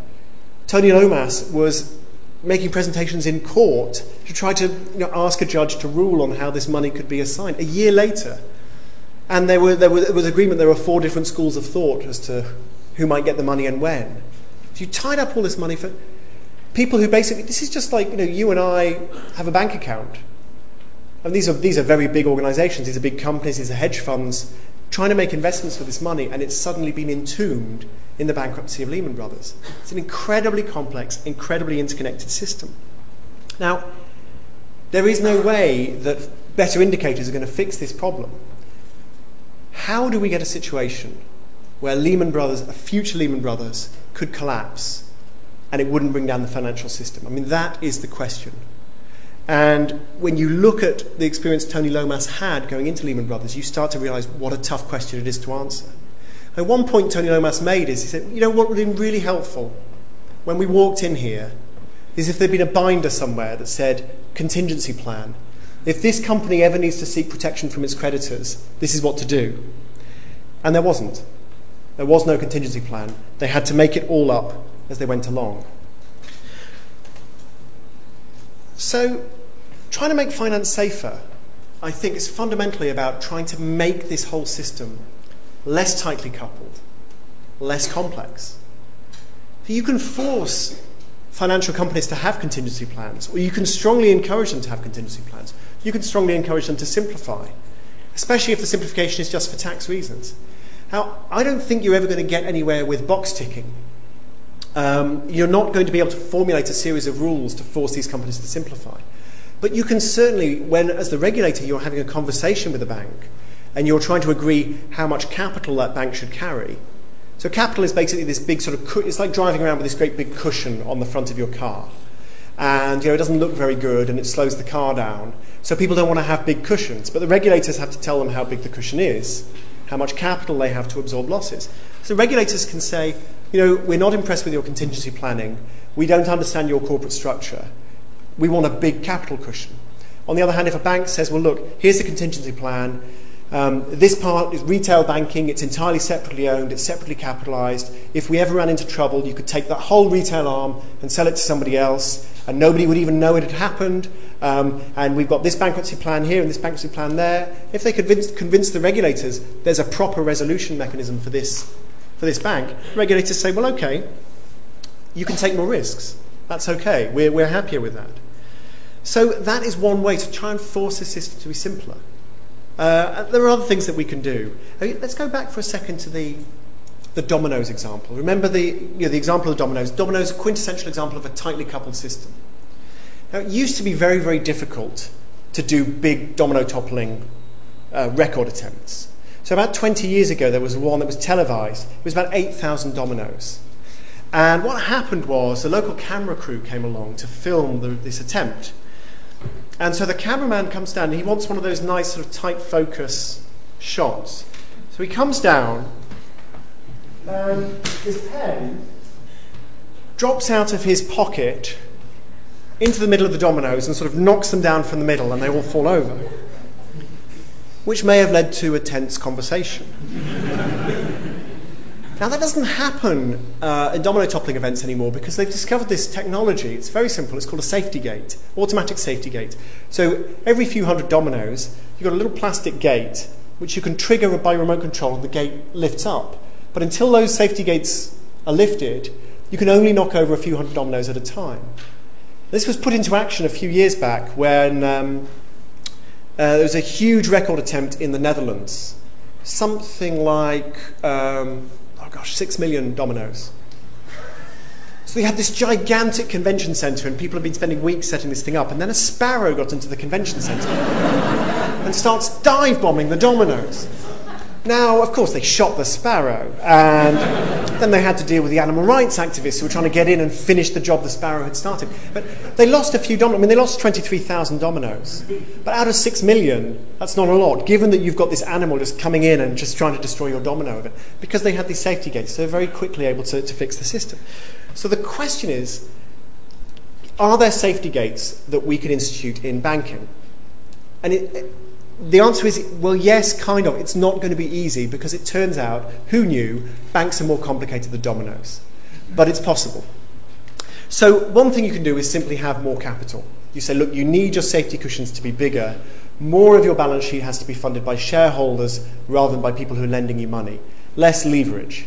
Tony Lomas was making presentations in court to try to ask a judge to rule on how this money could be assigned. A year later. And there was agreement, there were 4 different schools of thought as to who might get the money and when. So you tied up all this money for people who basically, this is just like, you and I have a bank account. And these are very big organizations, these are big companies, these are hedge funds, trying to make investments with this money, and it's suddenly been entombed in the bankruptcy of Lehman Brothers. It's an incredibly complex, incredibly interconnected system. Now, there is no way that better indicators are going to fix this problem. How do we get a situation where Lehman Brothers, a future Lehman Brothers, could collapse and it wouldn't bring down the financial system? I mean, that is the question. And when you look at the experience Tony Lomas had going into Lehman Brothers, you start to realize what a tough question it is to answer. And one point Tony Lomas made is, he said, what would have been really helpful when we walked in here is if there'd been a binder somewhere that said, contingency plan. If this company ever needs to seek protection from its creditors, this is what to do. And there wasn't. There was no contingency plan. They had to make it all up as they went along. So trying to make finance safer, I think, is fundamentally about trying to make this whole system less tightly coupled, less complex. So you can force financial companies to have contingency plans, or you can strongly encourage them to have contingency plans. You can strongly encourage them to simplify, especially if the simplification is just for tax reasons. Now, I don't think you're ever going to get anywhere with box ticking. You're not going to be able to formulate a series of rules to force these companies to simplify. But you can certainly, when as the regulator you're having a conversation with a bank and you're trying to agree how much capital that bank should carry. So capital is basically this big sort of, it's like driving around with this great big cushion on the front of your car. And it doesn't look very good and it slows the car down. So people don't want to have big cushions, but the regulators have to tell them how big the cushion is, how much capital they have to absorb losses. So regulators can say, we're not impressed with your contingency planning. We don't understand your corporate structure. We want a big capital cushion. On the other hand, if a bank says, well, look, here's the contingency plan. This part is retail banking. It's entirely separately owned. It's separately capitalized. If we ever ran into trouble, you could take that whole retail arm and sell it to somebody else, and nobody would even know it had happened. And we've got this bankruptcy plan here and this bankruptcy plan there. If they could convince the regulators there's a proper resolution mechanism for this bank, regulators say, well, okay, you can take more risks. That's okay. We're happier with that. So that is one way to try and force the system to be simpler. There are other things that we can do. Let's go back for a second to the the dominoes example. Remember the example of the dominoes. Dominoes are a quintessential example of a tightly coupled system. Now, it used to be very, very difficult to do big domino toppling record attempts. So about 20 years ago, there was one that was televised. It was about 8,000 dominoes. And what happened was the local camera crew came along to film this attempt. And so the cameraman comes down, and he wants one of those nice sort of tight focus shots. So he comes down, and his pen drops out of his pocket into the middle of the dominoes and sort of knocks them down from the middle, and they all fall over, which may have led to a tense conversation. Now, that doesn't happen in domino toppling events anymore because they've discovered this technology. It's very simple. It's called a safety gate, automatic safety gate. So every few hundred dominoes, you've got a little plastic gate which you can trigger by remote control, and the gate lifts up. But until those safety gates are lifted, you can only knock over a few hundred dominoes at a time. This was put into action a few years back when there was a huge record attempt in the Netherlands, something like 6 million dominoes. So we had this gigantic convention centre, and people had been spending weeks setting this thing up, and then a sparrow got into the convention centre and starts dive-bombing the dominoes. Now, of course, they shot the sparrow, and then they had to deal with the animal rights activists who were trying to get in and finish the job the sparrow had started. But they lost a few dominoes. I mean, they lost 23,000 dominoes. But out of 6 million, that's not a lot, given that you've got this animal just coming in and just trying to destroy your domino of it. Because they had these safety gates, so they're very quickly able to fix the system. So the question is, are there safety gates that we can institute in banking? And the answer is, well, yes, kind of. It's not going to be easy because it turns out, who knew, banks are more complicated than dominoes. But it's possible. So one thing you can do is simply have more capital. You say, look, you need your safety cushions to be bigger. More of your balance sheet has to be funded by shareholders rather than by people who are lending you money. Less leverage.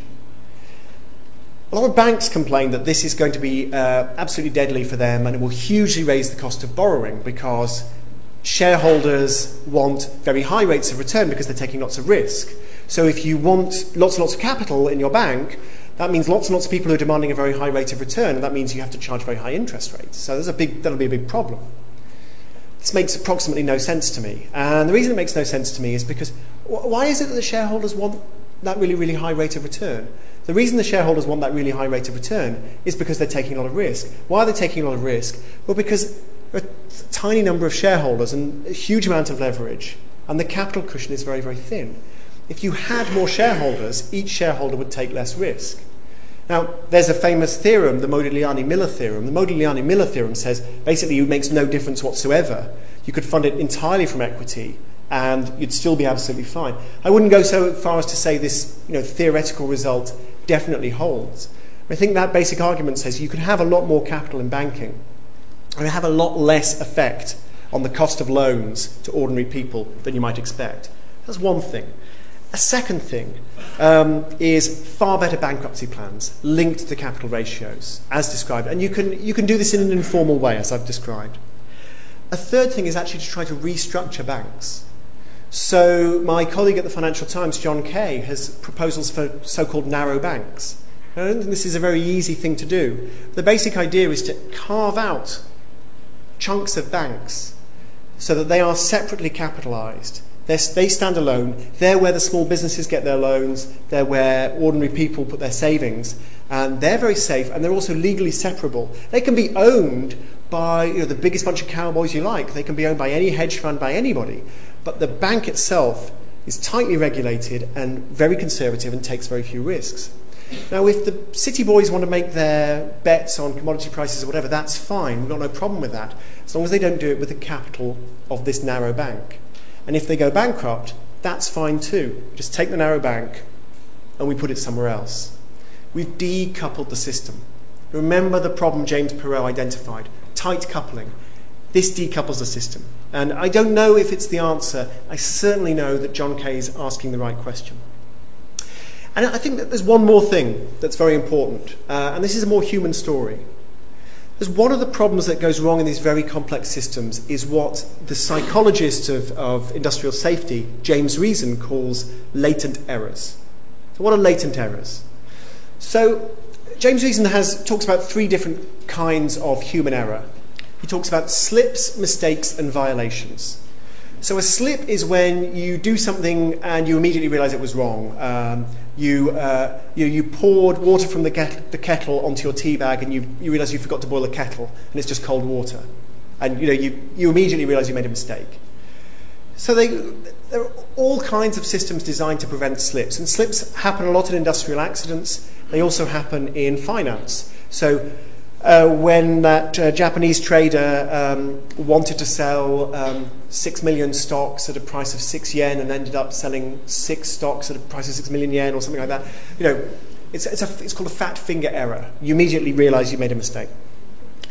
A lot of banks complain that this is going to be absolutely deadly for them, and it will hugely raise the cost of borrowing because shareholders want very high rates of return because they're taking lots of risk. So if you want lots and lots of capital in your bank, that means lots and lots of people are demanding a very high rate of return, and that means you have to charge very high interest rates. So that'll be a big problem. This makes approximately no sense to me. And the reason it makes no sense to me is because why is it that the shareholders want that really, really high rate of return? The reason the shareholders want that really high rate of return is because they're taking a lot of risk. Why are they taking a lot of risk? Well, because a tiny number of shareholders and a huge amount of leverage, and the capital cushion is very, very thin. If you had more shareholders, each shareholder would take less risk. Now, there's a famous theorem, the Modigliani-Miller theorem. The Modigliani-Miller theorem says basically it makes no difference whatsoever. You could fund it entirely from equity, and you'd still be absolutely fine. I wouldn't go so far as to say this theoretical result definitely holds. I think that basic argument says you could have a lot more capital in banking, and have a lot less effect on the cost of loans to ordinary people than you might expect. That's one thing. A second thing is far better bankruptcy plans linked to capital ratios, as described. And you can do this in an informal way, as I've described. A third thing is actually to try to restructure banks. So my colleague at the Financial Times, John Kay, has proposals for so-called narrow banks. I don't think this is a very easy thing to do. The basic idea is to carve out chunks of banks so that they are separately capitalized. They stand alone. They're where the small businesses get their loans. They're where ordinary people put their savings. And they're very safe, and they're also legally separable. They can be owned by the biggest bunch of cowboys you like. They can be owned by any hedge fund, by anybody. But the bank itself is tightly regulated and very conservative and takes very few risks. Now, if the city boys want to make their bets on commodity prices or whatever, that's fine. We've got no problem with that, as long as they don't do it with the capital of this narrow bank. And if they go bankrupt, that's fine too. We just take the narrow bank and we put it somewhere else. We've decoupled the system. Remember the problem James Perot identified, tight coupling. This decouples the system. And I don't know if it's the answer. I certainly know that John Kay is asking the right question. And I think that there's one more thing that's very important, and this is a more human story. There's one of the problems that goes wrong in these very complex systems is what the psychologist of industrial safety, James Reason, calls latent errors. So what are latent errors? So James Reason talks about three different kinds of human error. He talks about slips, mistakes, and violations. So a slip is when you do something and you immediately realize it was wrong. You poured water from the kettle onto your tea bag and you realize you forgot to boil the kettle and it's just cold water. And you immediately realize you made a mistake. So there are all kinds of systems designed to prevent slips. And slips happen a lot in industrial accidents. They also happen in finance. So when that Japanese trader wanted to sell 6 million stocks at a price of 6 yen and ended up selling 6 stocks at a price of 6 million yen or something like that, it's called a fat finger error. You immediately realize you made a mistake.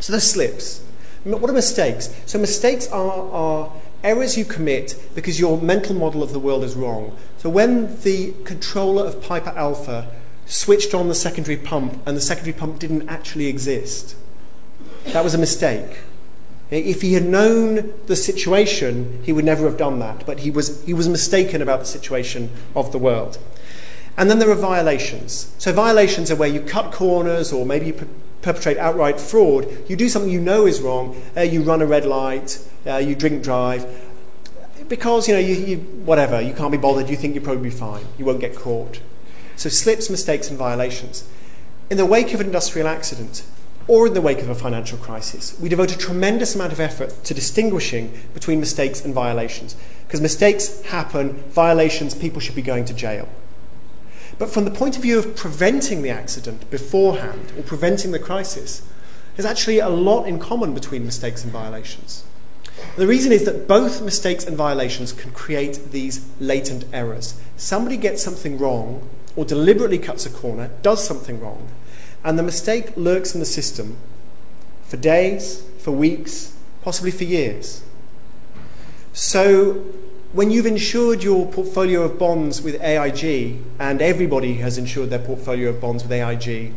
So there's slips. What are mistakes? So mistakes are errors you commit because your mental model of the world is wrong. So when the controller of Piper Alpha switched on the secondary pump and the secondary pump didn't actually exist, that was a mistake. If he had known the situation, he would never have done that, but he was mistaken about the situation of the world. And then there are violations. So violations are where you cut corners or maybe you perpetrate outright fraud. You do something you know is wrong. You run a red light, you drink drive, because you can't be bothered, you think you'll probably be fine, you won't get caught. So slips, mistakes, and violations. In the wake of an industrial accident or in the wake of a financial crisis, we devote a tremendous amount of effort to distinguishing between mistakes and violations. Because mistakes happen, violations, people should be going to jail. But from the point of view of preventing the accident beforehand or preventing the crisis, there's actually a lot in common between mistakes and violations. The reason is that both mistakes and violations can create these latent errors. Somebody gets something wrong or deliberately cuts a corner, does something wrong, and the mistake lurks in the system for days, for weeks, possibly for years. So when you've insured your portfolio of bonds with AIG, and everybody has insured their portfolio of bonds with AIG,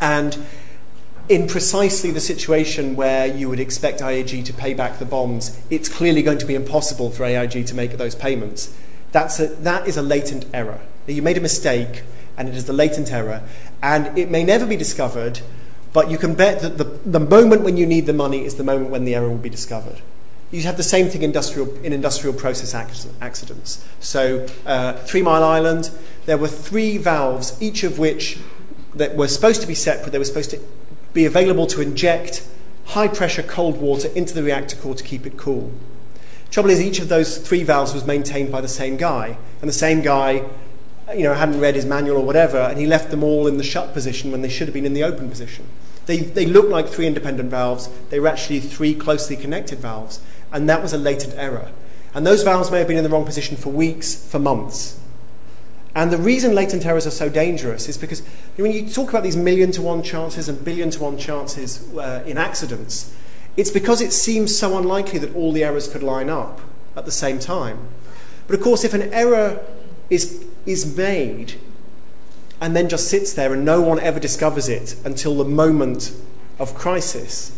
and in precisely the situation where you would expect AIG to pay back the bonds, it's clearly going to be impossible for AIG to make those payments. That is a latent error. You made a mistake, and it is the latent error, and it may never be discovered, but you can bet that the moment when you need the money is the moment when the error will be discovered. You have the same thing in industrial process accidents. So 3 Mile Island, there were 3 valves, each of which that were supposed to be separate. They were supposed to be available to inject high-pressure cold water into the reactor core to keep it cool. Trouble is, each of those 3 valves was maintained by the same guy, and the same guy hadn't read his manual or whatever, and he left them all in the shut position when they should have been in the open position. They looked like 3 independent valves. They were actually 3 closely connected valves, and that was a latent error. And those valves may have been in the wrong position for weeks, for months. And the reason latent errors are so dangerous is because when you talk about these 1,000,000 to 1 chances and 1,000,000,000 to 1 chances in accidents, it's because it seems so unlikely that all the errors could line up at the same time. But of course, if an error is made and then just sits there and no one ever discovers it until the moment of crisis,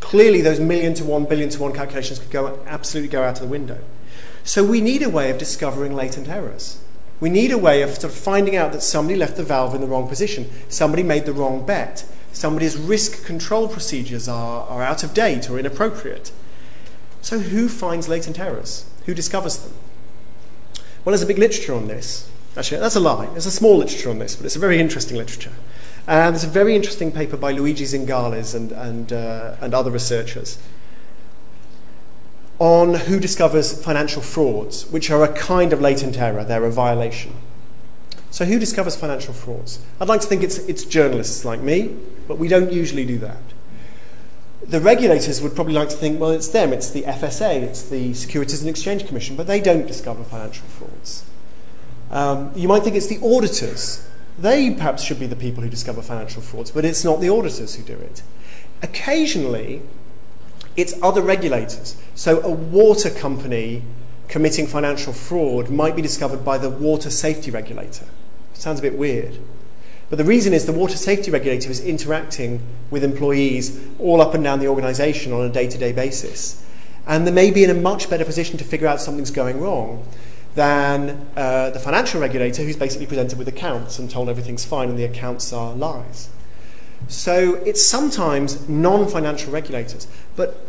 clearly those 1,000,000 to 1, 1,000,000,000 to 1 calculations could absolutely go out of the window. So we need a way of discovering latent errors. We need a way of sort of finding out that somebody left the valve in the wrong position, somebody made the wrong bet, somebody's risk control procedures are out of date or inappropriate. So who finds latent errors? Who discovers them? Well, there's a big literature on this. Actually, that's a lie. There's a small literature on this, but it's a very interesting literature. And there's a very interesting paper by Luigi Zingales and other researchers on who discovers financial frauds, which are a kind of latent error. They're a violation. So who discovers financial frauds? I'd like to think it's journalists like me, but we don't usually do that. The regulators would probably like to think, well, it's them, it's the FSA, it's the Securities and Exchange Commission, but they don't discover financial frauds. You might think it's the auditors. They perhaps should be the people who discover financial frauds, but it's not the auditors who do it. Occasionally, it's other regulators. So a water company committing financial fraud might be discovered by the water safety regulator. It sounds a bit weird. But the reason is the water safety regulator is interacting with employees all up and down the organisation on a day-to-day basis. And they may be in a much better position to figure out something's going wrong than the financial regulator, who's basically presented with accounts and told everything's fine and the accounts are lies. So it's sometimes non-financial regulators, but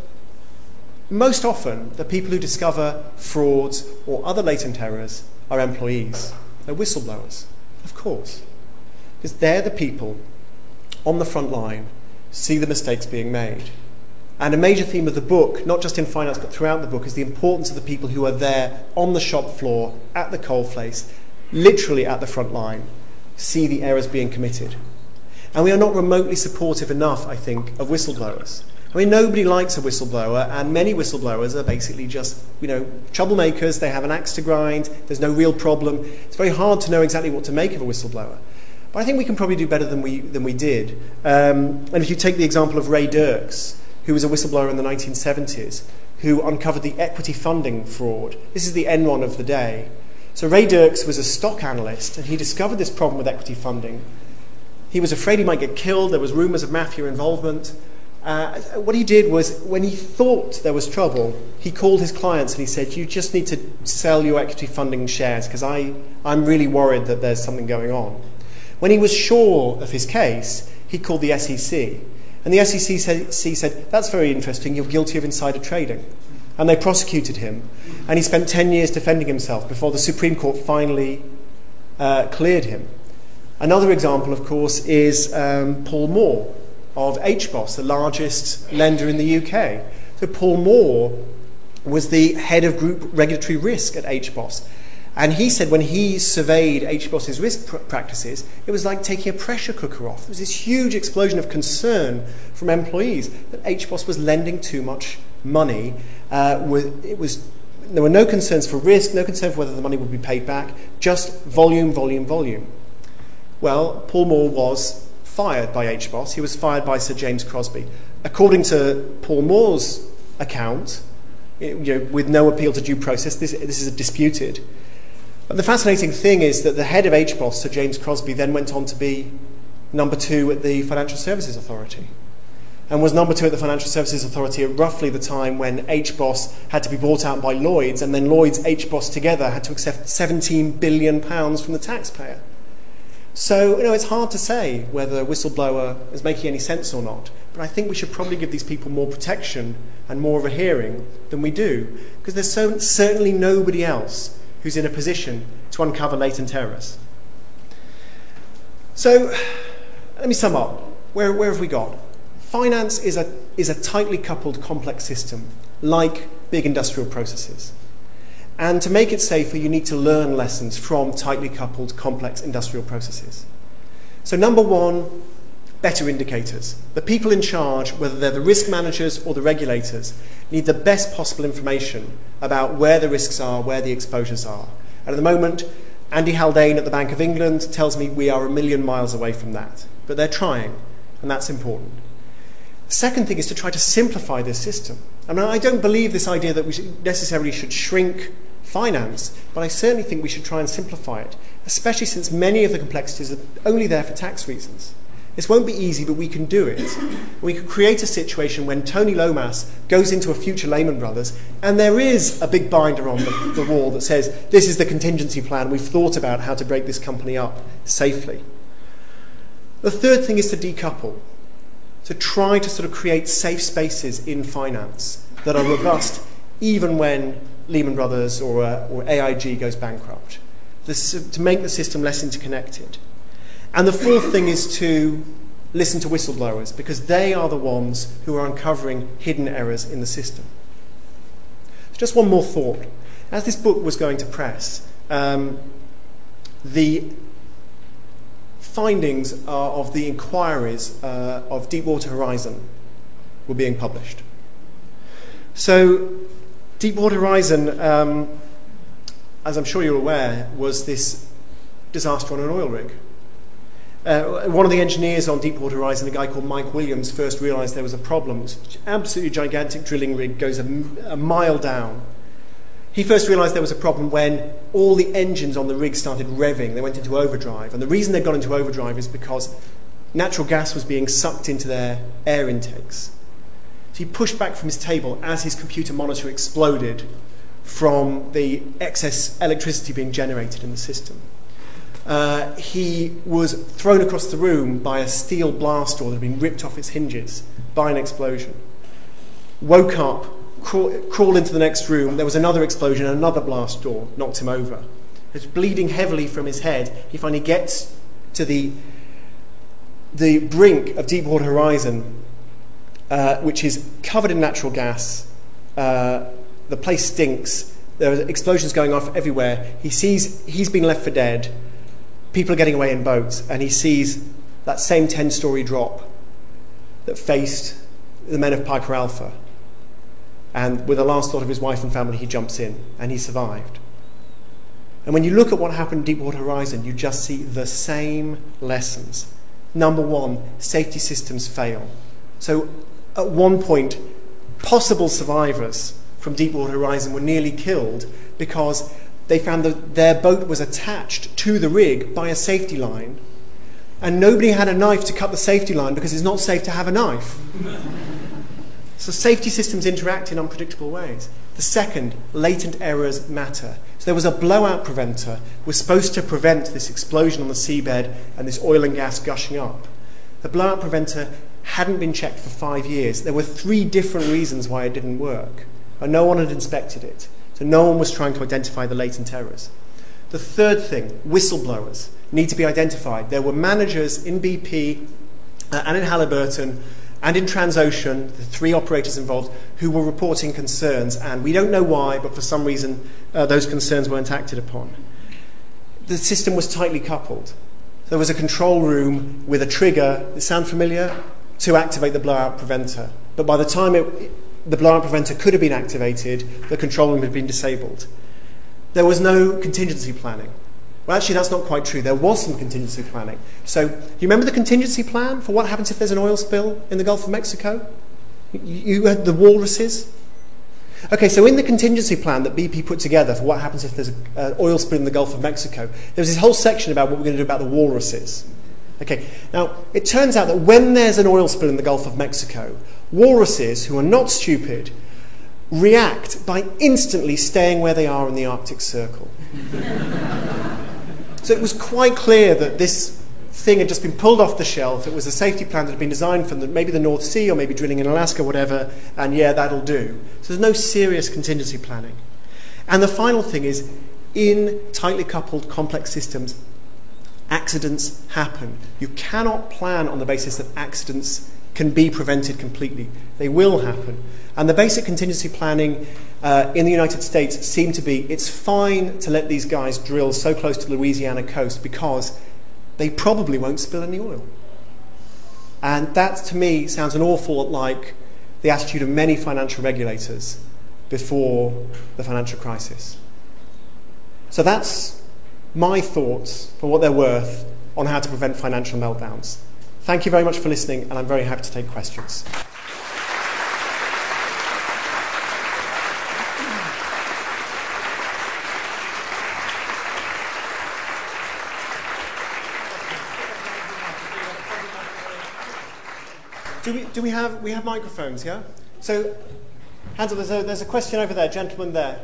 most often the people who discover frauds or other latent errors are employees. They're whistleblowers, of course, because they're the people on the front line, see the mistakes being made. And a major theme of the book, not just in finance but throughout the book, is the importance of the people who are there on the shop floor, at the coalface, literally at the front line, see the errors being committed. And we are not remotely supportive enough, I think, of whistleblowers. I mean, nobody likes a whistleblower, and many whistleblowers are basically just, troublemakers. They have an axe to grind. There's no real problem. It's very hard to know exactly what to make of a whistleblower. But I think we can probably do better than we did. And if you take the example of Ray Dirks, who was a whistleblower in the 1970s, who uncovered the equity funding fraud. This is the Enron of the day. So Ray Dirks was a stock analyst, and he discovered this problem with equity funding. He was afraid he might get killed. There was rumours of mafia involvement. What he did was, when he thought there was trouble, he called his clients and he said, you just need to sell your equity funding shares because I'm really worried that there's something going on. When he was sure of his case, he called the SEC. And the SEC said, that's very interesting, you're guilty of insider trading. And they prosecuted him. And he spent 10 years defending himself before the Supreme Court finally cleared him. Another example, of course, is Paul Moore of HBOS, the largest lender in the UK. So Paul Moore was the head of group regulatory risk at HBOS. And he said when he surveyed HBOS's risk practices, it was like taking a pressure cooker off. There was this huge explosion of concern from employees that HBOS was lending too much money. There were no concerns for risk, no concern for whether the money would be paid back, just volume, volume, volume. Well, Paul Moore was fired by HBOS. He was fired by Sir James Crosby. According to Paul Moore's account, with no appeal to due process, this is a disputed. But the fascinating thing is that the head of HBOS, Sir James Crosby, then went on to be number two at the Financial Services Authority, and was number two at the Financial Services Authority at roughly the time when HBOS had to be bought out by Lloyd's, and then Lloyd's, HBOS together had to accept £17 billion from the taxpayer. So, it's hard to say whether a whistleblower is making any sense or not, but I think we should probably give these people more protection and more of a hearing than we do, because there's certainly nobody else who's in a position to uncover latent errors. So, let me sum up. Where have we got? Finance is a tightly coupled, complex system, like big industrial processes. And to make it safer, you need to learn lessons from tightly coupled, complex industrial processes. So number one, better indicators. The people in charge, whether they're the risk managers or the regulators, need the best possible information about where the risks are, where the exposures are. And at the moment, Andy Haldane at the Bank of England tells me we are a million miles away from that. But they're trying, and that's important. The second thing is to try to simplify this system. I mean, I don't believe this idea that we necessarily should shrink finance, but I certainly think we should try and simplify it, especially since many of the complexities are only there for tax reasons. This won't be easy, but we can do it. We can create a situation when Tony Lomas goes into a future Lehman Brothers and there is a big binder on the wall that says, this is the contingency plan, we've thought about how to break this company up safely. The third thing is to decouple, to try to sort of create safe spaces in finance that are robust even when Lehman Brothers or AIG goes bankrupt, to make the system less interconnected. And the fourth thing is to listen to whistleblowers, because they are the ones who are uncovering hidden errors in the system. Just one more thought. As this book was going to press, the findings of the inquiries of Deepwater Horizon were being published. So Deepwater Horizon, as I'm sure you're aware, was this disaster on an oil rig. One of the engineers on Deepwater Horizon, a guy called Mike Williams, first realised there was a problem. This absolutely gigantic drilling rig goes a mile down. He first realised there was a problem when all the engines on the rig started revving. They went into overdrive. And the reason they got into overdrive is because natural gas was being sucked into their air intakes. So he pushed back from his table as his computer monitor exploded from the excess electricity being generated in the system. He was thrown across the room by a steel blast door that had been ripped off its hinges by an explosion. Woke up, crawled into the next room, there was another explosion, another blast door knocked him over. He was bleeding heavily from his head. He finally gets to the brink of Deepwater Horizon, which is covered in natural gas. The place stinks. There are explosions going off everywhere. He sees he's been left for dead. People are getting away in boats, and he sees that same 10-story drop that faced the men of Piper Alpha. And with the last thought of his wife and family, he jumps in, and he survived. And when you look at what happened in Deepwater Horizon, you just see the same lessons. Number one, safety systems fail. So at one point, possible survivors from Deepwater Horizon were nearly killed because they found that their boat was attached to the rig by a safety line, and nobody had a knife to cut the safety line because it's not safe to have a knife. So safety systems interact in unpredictable ways. The second, latent errors matter. So there was a blowout preventer, was supposed to prevent this explosion on the seabed and this oil and gas gushing up. The blowout preventer hadn't been checked for 5 years. There were 3 different reasons why it didn't work, and no one had inspected it. So no one was trying to identify the latent errors. The third thing, whistleblowers need to be identified. There were managers in BP and in Halliburton and in Transocean, the 3 operators involved, who were reporting concerns, and we don't know why, but for some reason those concerns weren't acted upon. The system was tightly coupled. There was a control room with a trigger, does it sound familiar, to activate the blowout preventer. But by the time the blowout preventer could have been activated, the control room had been disabled. There was no contingency planning. Well, actually, that's not quite true. There was some contingency planning. So, you remember the contingency plan for what happens if there's an oil spill in the Gulf of Mexico? You had the walruses? Okay, so in the contingency plan that BP put together for what happens if there's an oil spill in the Gulf of Mexico, there was this whole section about what we're going to do about the walruses. Okay, now, it turns out that when there's an oil spill in the Gulf of Mexico, walruses, who are not stupid, react by instantly staying where they are in the Arctic Circle. So it was quite clear that this thing had just been pulled off the shelf. It was a safety plan that had been designed from maybe the North Sea or maybe drilling in Alaska, whatever, and yeah, that'll do. So there's no serious contingency planning. And the final thing is, in tightly coupled complex systems, accidents happen. You cannot plan on the basis that accidents can be prevented completely. They will happen. And the basic contingency planning in the United States seemed to be, it's fine to let these guys drill so close to the Louisiana coast because they probably won't spill any oil. And that, to me, sounds an awful lot like the attitude of many financial regulators before the financial crisis. So that's my thoughts, for what they're worth, on how to prevent financial meltdowns. Thank you very much for listening, and I'm very happy to take questions. Do we have microphones, yeah? So, hands up, there's a question over there, gentleman there.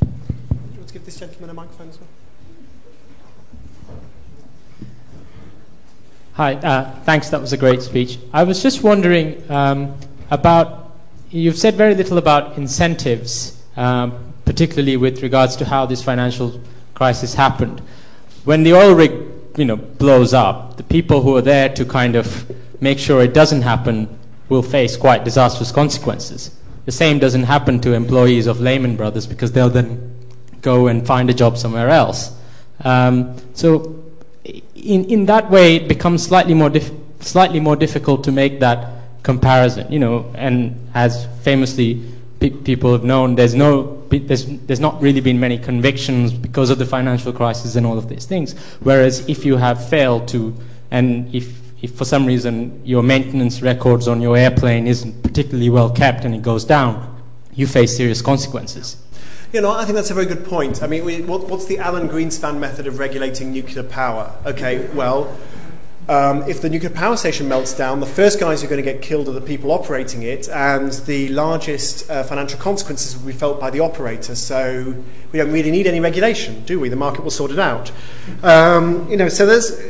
Do you want to give this gentleman a microphone as well? Hi, thanks, that was a great speech. I was just wondering about, you've said very little about incentives, particularly with regards to how this financial crisis happened. When the oil rig blows up, the people who are there to kind of make sure it doesn't happen will face quite disastrous consequences. The same doesn't happen to employees of Lehman Brothers because they'll then go and find a job somewhere else. So in that way, it becomes slightly more difficult to make that comparison, and as famously people have known, there's not really been many convictions because of the financial crisis and all of these things. Whereas if you have failed to, and if for some reason your maintenance records on your airplane isn't particularly well kept and it goes down, you face serious consequences. I think that's a very good point. I mean, what's the Alan Greenspan method of regulating nuclear power? Okay, well, If the nuclear power station melts down, the first guys who are going to get killed are the people operating it, and the largest financial consequences will be felt by the operator. So we don't really need any regulation, do we? The market will sort it out. So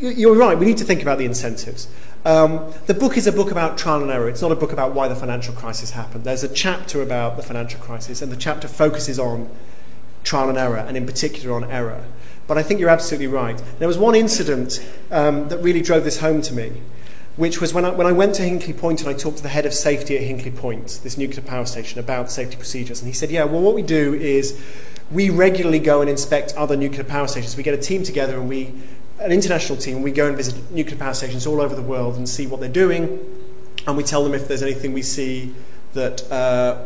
you're right, we need to think about the incentives. The book is a book about trial and error. It's not a book about why the financial crisis happened. There's a chapter about the financial crisis, and the chapter focuses on trial and error, and in particular on error. But I think you're absolutely right. There was one incident that really drove this home to me, which was when I went to Hinkley Point and I talked to the head of safety at Hinkley Point, this nuclear power station, about safety procedures. And he said, yeah, well, what we do is we regularly go and inspect other nuclear power stations. We get a team together, and an international team, and we go and visit nuclear power stations all over the world and see what they're doing. And we tell them if there's anything we see that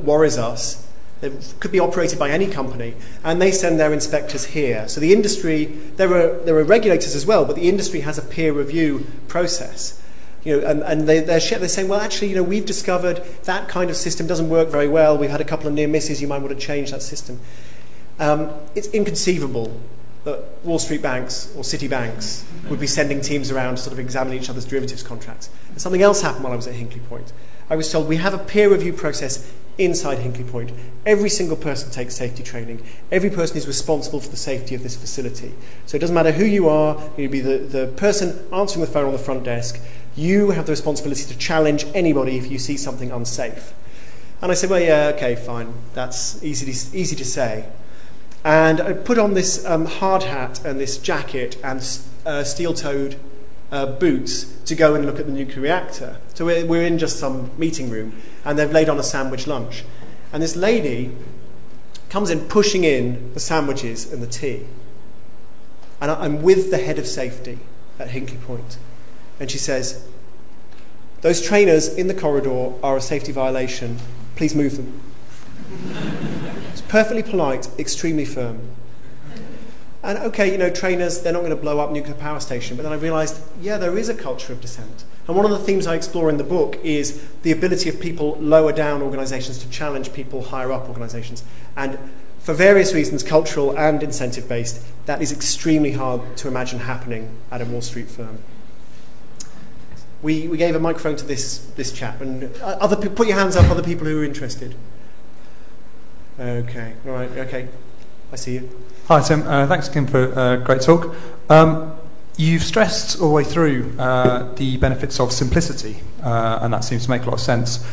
worries us. It could be operated by any company, and they send their inspectors here. So the industry, there are regulators as well, but the industry has a peer review process. And they're saying, well, actually, we've discovered that kind of system doesn't work very well. We've had a couple of near misses. You might want to change that system. It's inconceivable that Wall Street banks or city banks would be sending teams around to sort of examine each other's derivatives contracts. And something else happened while I was at Hinkley Point. I was told we have a peer review process inside Hinkley Point. Every single person takes safety training. Every person is responsible for the safety of this facility. So it doesn't matter who you are. You'll be the person answering the phone on the front desk. You have the responsibility to challenge anybody if you see something unsafe. And I said, well, yeah, okay, fine. That's easy to say. And I put on this hard hat and this jacket and steel-toed boots to go and look at the nuclear reactor. So we're in just some meeting room, and they've laid on a sandwich lunch. And this lady comes in pushing in the sandwiches and the tea. And I'm with the head of safety at Hinkley Point. And she says, those trainers in the corridor are a safety violation. Please move them. It's perfectly polite, extremely firm. And okay, trainers, they're not going to blow up nuclear power station. But then I realized, yeah, there is a culture of dissent. And one of the themes I explore in the book is the ability of people lower down organizations to challenge people higher up organizations. And for various reasons, cultural and incentive-based, that is extremely hard to imagine happening at a Wall Street firm. We gave a microphone to this chap. And put your hands up, other people who are interested. Okay, all right, okay. I see you. Hi, Tim. Thanks, Kim, for a great talk. You've stressed all the way through the benefits of simplicity, and that seems to make a lot of sense.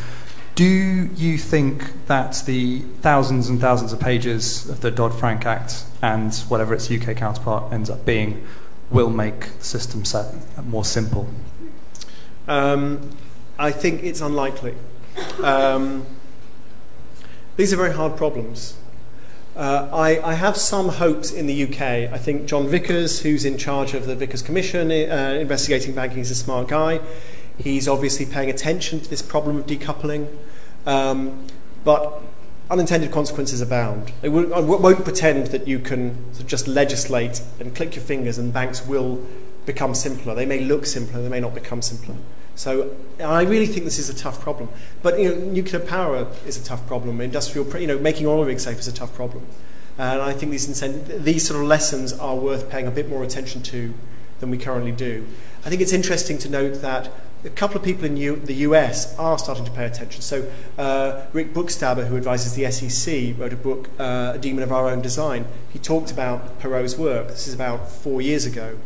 Do you think that the thousands and thousands of pages of the Dodd-Frank Act and whatever its UK counterpart ends up being will make the system more simple? I think it's unlikely. These are very hard problems. I have some hopes in the UK. I think John Vickers, who's in charge of the Vickers Commission investigating banking, is a smart guy. He's obviously paying attention to this problem of decoupling. But unintended consequences abound. I won't pretend that you can just legislate and click your fingers and banks will become simpler. They may look simpler, they may not become simpler. So I really think this is a tough problem. But nuclear power is a tough problem. Industrial, making oil rigs safe is a tough problem. And I think these sort of lessons are worth paying a bit more attention to than we currently do. I think it's interesting to note that a couple of people in the US are starting to pay attention. So Rick Buchstaber, who advises the SEC, wrote a book, A Demon of Our Own Design. He talked about Perot's work. This is about 4 years ago.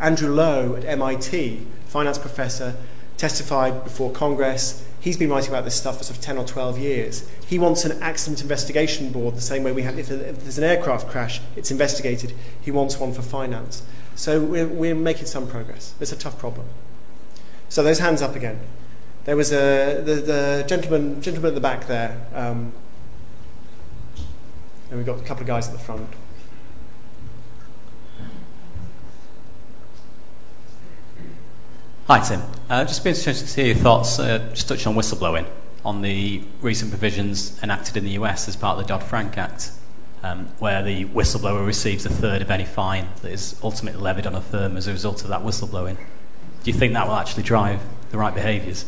Andrew Lowe at MIT, finance professor, testified before Congress. He's been writing about this stuff for sort of 10 or 12 years. He wants an accident investigation board the same way we have, if there's an aircraft crash, it's investigated. He wants one for finance. So we're making some progress. It's a tough problem. So those hands up again. There was the gentleman at the back there. And we've got a couple of guys at the front. Hi, Tim. Just be interested to hear your thoughts, just touch on whistleblowing, on the recent provisions enacted in the US as part of the Dodd-Frank Act, where the whistleblower receives a third of any fine that is ultimately levied on a firm as a result of that whistleblowing. Do you think that will actually drive the right behaviours?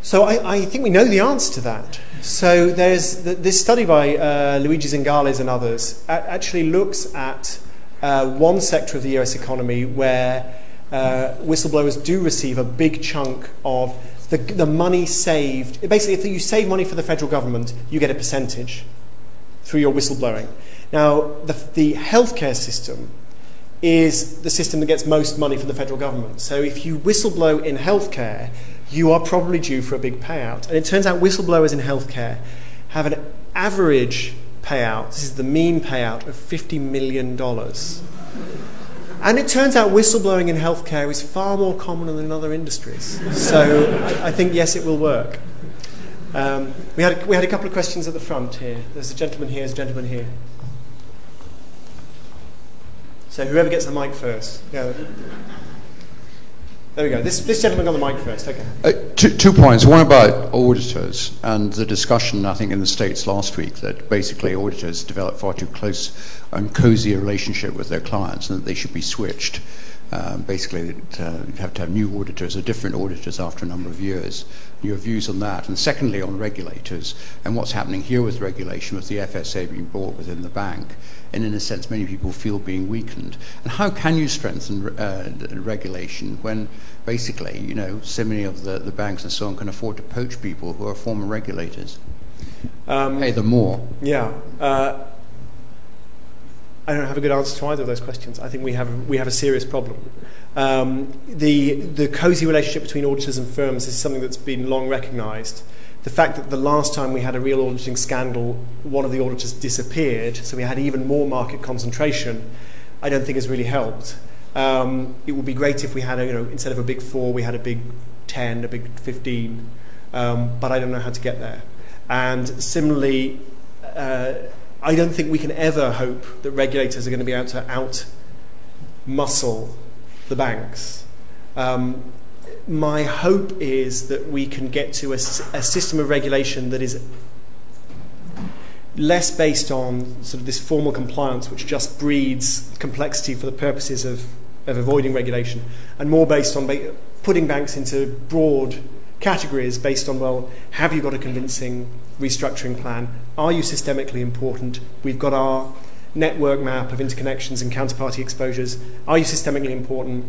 So I think we know the answer to that. So there's this study by Luigi Zingales and others actually looks at one sector of the US economy where whistleblowers do receive a big chunk of the money saved. Basically, if you save money for the federal government, you get a percentage through your whistleblowing. Now, the healthcare system is the system that gets most money from the federal government. So if you whistleblow in healthcare, you are probably due for a big payout. And it turns out whistleblowers in healthcare have an average payout, this is the mean payout, of $50 million. And it turns out whistleblowing in healthcare is far more common than in other industries. So I think, yes, it will work. We had a couple of questions at the front here. There's a gentleman here, there's a gentleman here. So whoever gets the mic first. Yeah. There we go. This gentleman got the mic first. Okay. Two points. One about auditors and the discussion, I think, in the States last week that basically auditors develop far too close and cozy a relationship with their clients and that they should be switched. Basically, you have to have new auditors or different auditors after a number of years. Your views on that. And secondly, on regulators and what's happening here with regulation, with the FSA being brought within the bank. And in a sense, many people feel being weakened. And how can you strengthen regulation when basically, you know, so many of the banks and so on can afford to poach people who are former regulators? Pay them more. Yeah. I don't have a good answer to either of those questions. I think we have a serious problem. The cozy relationship between auditors and firms is something that's been long recognised. The fact that the last time we had a real auditing scandal, one of the auditors disappeared, so we had even more market concentration, I don't think has really helped. It would be great if we had, instead of a big 4, we had a big 10, a big 15, but I don't know how to get there. And similarly, I don't think we can ever hope that regulators are going to be able to out-muscle the banks. My hope is that we can get to a system of regulation that is less based on sort of this formal compliance, which just breeds complexity for the purposes of avoiding regulation, and more based on putting banks into broad categories based on, well, have you got a convincing restructuring plan? Are you systemically important? We've got our network map of interconnections and counterparty exposures. Are you systemically important?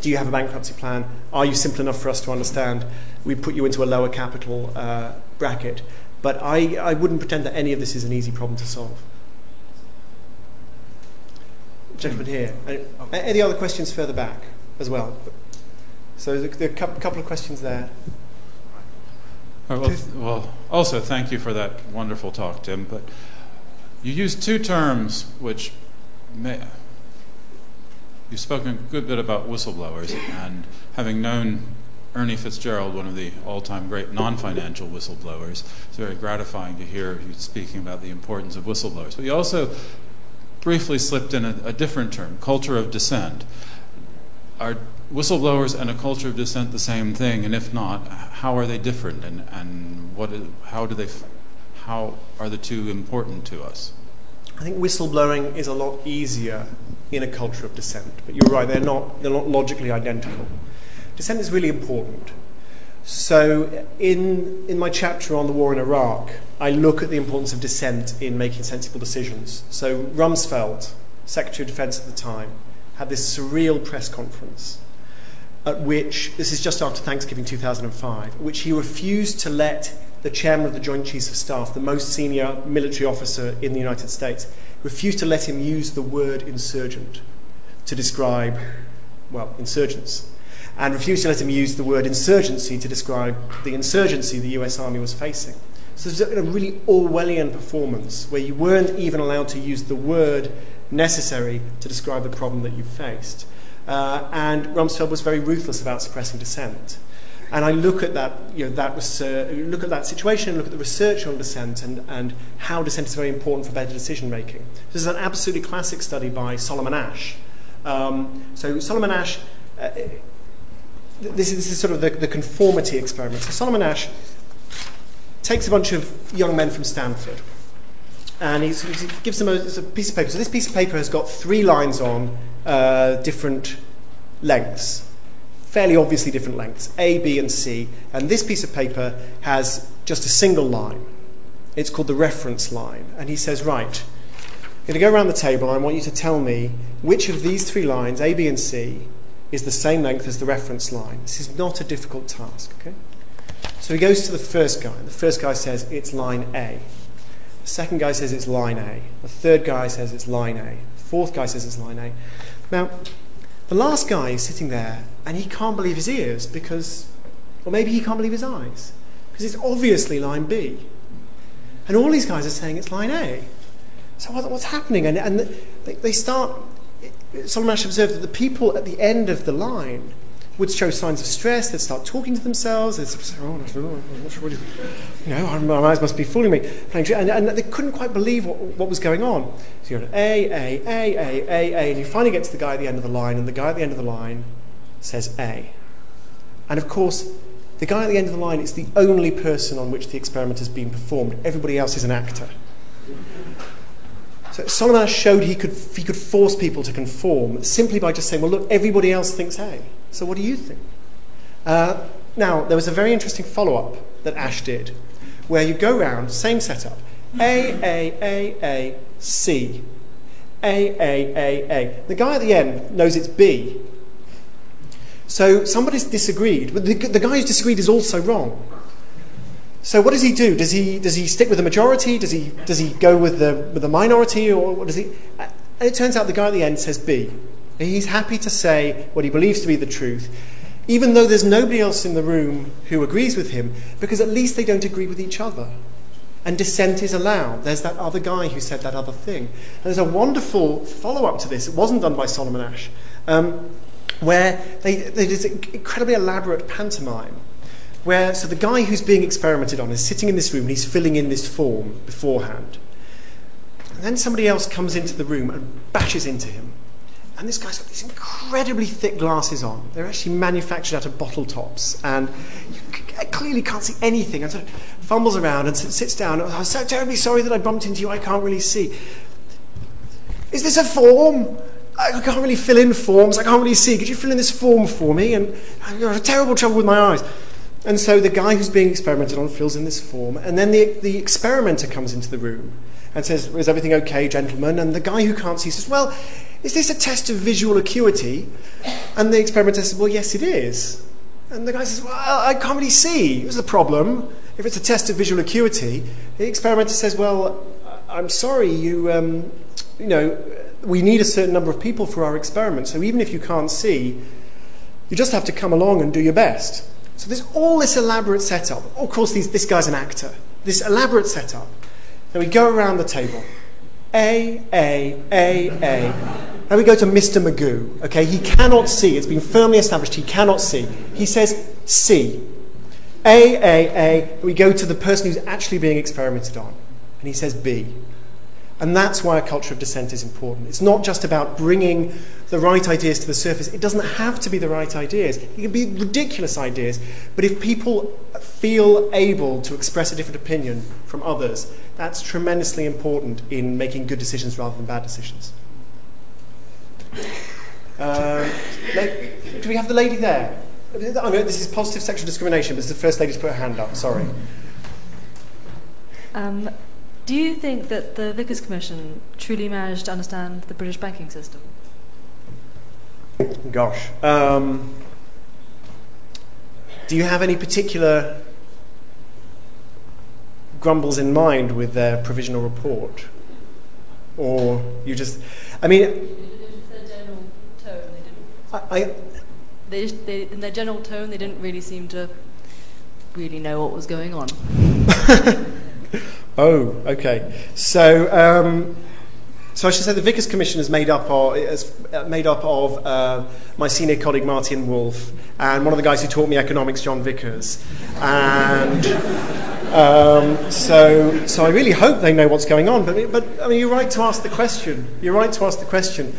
Do you have a bankruptcy plan? Are you simple enough for us to understand? We put you into a lower capital bracket. But I wouldn't pretend that any of this is an easy problem to solve. Gentlemen here. Any other questions further back as well? So there are a couple of questions there. Well, also thank you for that wonderful talk, Tim. But you used two terms which you've spoken a good bit about whistleblowers, and having known Ernie Fitzgerald, one of the all-time great non-financial whistleblowers, it's very gratifying to hear you speaking about the importance of whistleblowers. But you also briefly slipped in a different term, culture of dissent. Are whistleblowers and a culture of dissent the same thing? And if not, how are they different? And how are the two important to us? I think whistleblowing is a lot easier in a culture of dissent. But you're right, they're not logically identical. Dissent is really important. So in my chapter on the war in Iraq, I look at the importance of dissent in making sensible decisions. So Rumsfeld, Secretary of Defense at the time, had this surreal press conference at which, this is just after Thanksgiving 2005, at which he refused to let the chairman of the Joint Chiefs of Staff, the most senior military officer in the United States, refused to let him use the word insurgent to describe, well, insurgents, and refused to let him use the word insurgency to describe the insurgency the US Army was facing. So it was a really Orwellian performance where you weren't even allowed to use the word necessary to describe the problem that you faced. And Rumsfeld was very ruthless about suppressing dissent. And I look at that, look at that situation, look at the research on dissent and how dissent is very important for better decision making. This is an absolutely classic study by Solomon Asch. So Solomon Asch, this is sort of the conformity experiment. So Solomon Asch takes a bunch of young men from Stanford, and he gives them a piece of paper. So this piece of paper has got 3 lines on different lengths, fairly obviously different lengths, A, B, and C. And this piece of paper has just a single line. It's called the reference line. And he says, right, I'm going to go around the table and I want you to tell me which of these 3 lines, A, B, and C, is the same length as the reference line. This is not a difficult task. Okay? So he goes to the first guy, and the first guy says it's line A. The second guy says it's line A. The third guy says it's line A. The fourth guy says it's line A. Now, the last guy is sitting there, and he can't believe his ears because, or maybe he can't believe his eyes, because it's obviously line B. And all these guys are saying it's line A. So what's happening? And they start, someone actually observed that the people at the end of the line would show signs of stress, they'd start talking to themselves, they'd say, oh, I'm not sure, my eyes must be fooling me. And they couldn't quite believe what was going on. So you're at A, and you finally get to the guy at the end of the line, and the guy at the end of the line says A. And of course, the guy at the end of the line is the only person on which the experiment has been performed. Everybody else is an actor. So Solomon showed he could force people to conform simply by just saying, well, look, everybody else thinks A. So what do you think? Now, there was a very interesting follow-up that Ash did, where you go round, same setup, A, C, A. The guy at the end knows it's B. So somebody's disagreed, but the guy who's disagreed is also wrong. So what does he do? Does he stick with the majority? Does he go with the minority, or what does he? And it turns out the guy at the end says B. He's happy to say what he believes to be the truth, even though there's nobody else in the room who agrees with him, because at least they don't agree with each other. And dissent is allowed. There's that other guy who said that other thing. And there's a wonderful follow-up to this. It wasn't done by Solomon Ash, where they did an incredibly elaborate pantomime, so the guy who's being experimented on is sitting in this room and he's filling in this form beforehand. And then somebody else comes into the room and bashes into him. And this guy's got these incredibly thick glasses on. They're actually manufactured out of bottle tops. And you clearly can't see anything. And sort of fumbles around and sits down. I'm so terribly sorry that I bumped into you. I can't really see. Is this a form? I can't really fill in forms. I can't really see. Could you fill in this form for me? And I've got terrible trouble with my eyes. And so the guy who's being experimented on fills in this form. And then the experimenter comes into the room and says, is everything okay, gentlemen? And the guy who can't see says, well, is this a test of visual acuity? And the experimenter says, well, yes, it is. And the guy says, well, I can't really see. It was the problem. If it's a test of visual acuity, the experimenter says, well, I'm sorry, we need a certain number of people for our experiment. So even if you can't see, you just have to come along and do your best. So there's all this elaborate setup. Of course, this guy's an actor. This elaborate setup. Then we go around the table. A. Now we go to Mr. Magoo. Okay, he cannot see. It's been firmly established he cannot see. He says C. A. We go to the person who's actually being experimented on, and he says B. And that's why a culture of dissent is important. It's not just about bringing the right ideas to the surface. It doesn't have to be the right ideas. It can be ridiculous ideas. But if people feel able to express a different opinion from others, that's tremendously important in making good decisions rather than bad decisions. Do we have the lady there? I know this is positive sexual discrimination, but it's the first lady to put her hand up. Sorry. Do you think that the Vickers Commission truly managed to understand the British banking system? Gosh. Do you have any particular grumbles in mind with their provisional report? Or you just... I mean... It's their general tone. In their general tone, they didn't really seem to really know what was going on. Oh, okay. So I should say the Vickers Commission is made up of my senior colleague Martin Wolf and one of the guys who taught me economics, John Vickers. And so I really hope they know what's going on. But I mean, you're right to ask the question.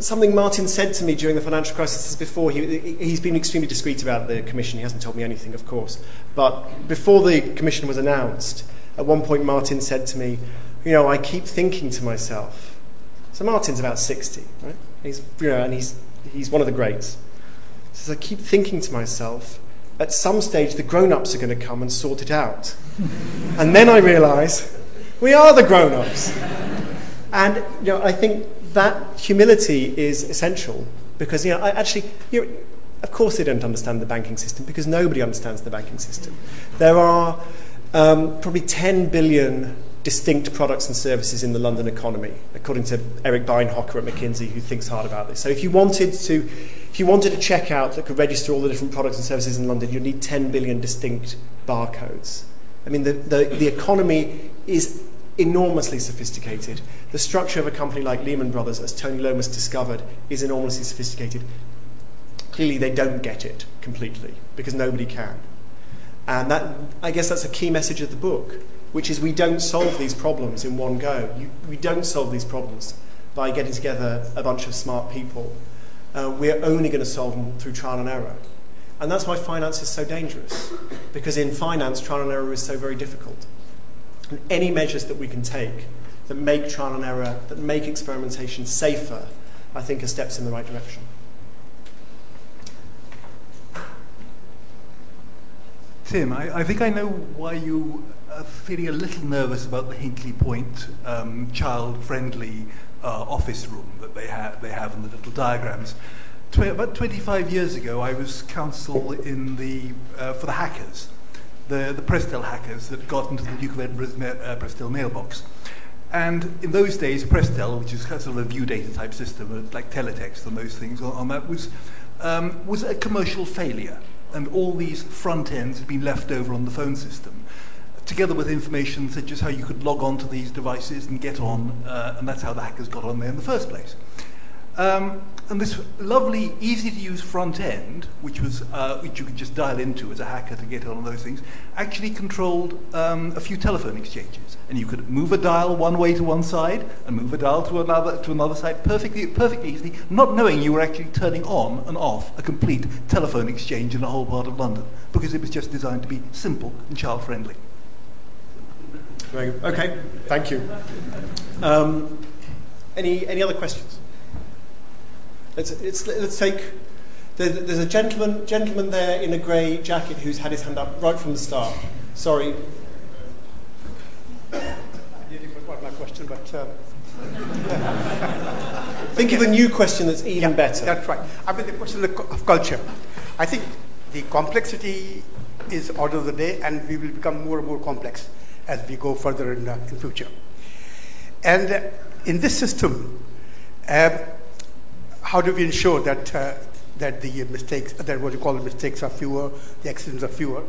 Something Martin said to me during the financial crisis before, he's been extremely discreet about the commission. He hasn't told me anything, of course. But before the commission was announced, at one point Martin said to me, I keep thinking to myself. So Martin's about 60, right? He's one of the greats. He says, I keep thinking to myself, at some stage the grown-ups are going to come and sort it out. And then I realise, we are the grown-ups. And I think that humility is essential Because, you know, of course they don't understand the banking system, because nobody understands the banking system. There are probably 10 billion distinct products and services in the London economy, according to Eric Beinhocker at McKinsey, who thinks hard about this. So if you wanted a checkout that could register all the different products and services in London, you'd need 10 billion distinct barcodes. I mean, the economy is enormously sophisticated. The structure of a company like Lehman Brothers, as Tony Lomas discovered, is enormously sophisticated. Clearly, they don't get it completely, because nobody can. And that, I guess, that's a key message of the book, which is we don't solve these problems in one go. We don't solve these problems by getting together a bunch of smart people. We're only going to solve them through trial and error. And that's why finance is so dangerous, because in finance, trial and error is so very difficult. And any measures that we can take that make trial and error, that make experimentation safer, I think are steps in the right direction. Tim, I think I know why you are feeling a little nervous about the Hinkley Point child-friendly office room that they have in the little diagrams. About 25 years ago, I was counsel in for the hackers, the Prestel hackers that got into the Duke of Edinburgh's Prestel mailbox. And in those days, Prestel, which is kind of a view data type system, like teletext and those things on that, was a commercial failure. And all these front ends had been left over on the phone system, together with information such as how you could log on to these devices and get on, and that's how the hackers got on there in the first place. And this lovely, easy-to-use front end, which you could just dial into as a hacker to get on those things, actually controlled a few telephone exchanges. And you could move a dial one way to one side and move a dial to another side perfectly easily, not knowing you were actually turning on and off a complete telephone exchange in a whole part of London, because it was just designed to be simple and child-friendly. Okay, thank you. Any other questions? Let's take. There's a gentleman there in a grey jacket who's had his hand up right from the start. Sorry. I nearly forgot my question, but think of a new question that's even better. That's right. I mean, the question of culture. I think the complexity is order of the day, and we will become more and more complex as we go further in future. And in this system. How do we ensure that the mistakes, that what you call mistakes are fewer, the accidents are fewer?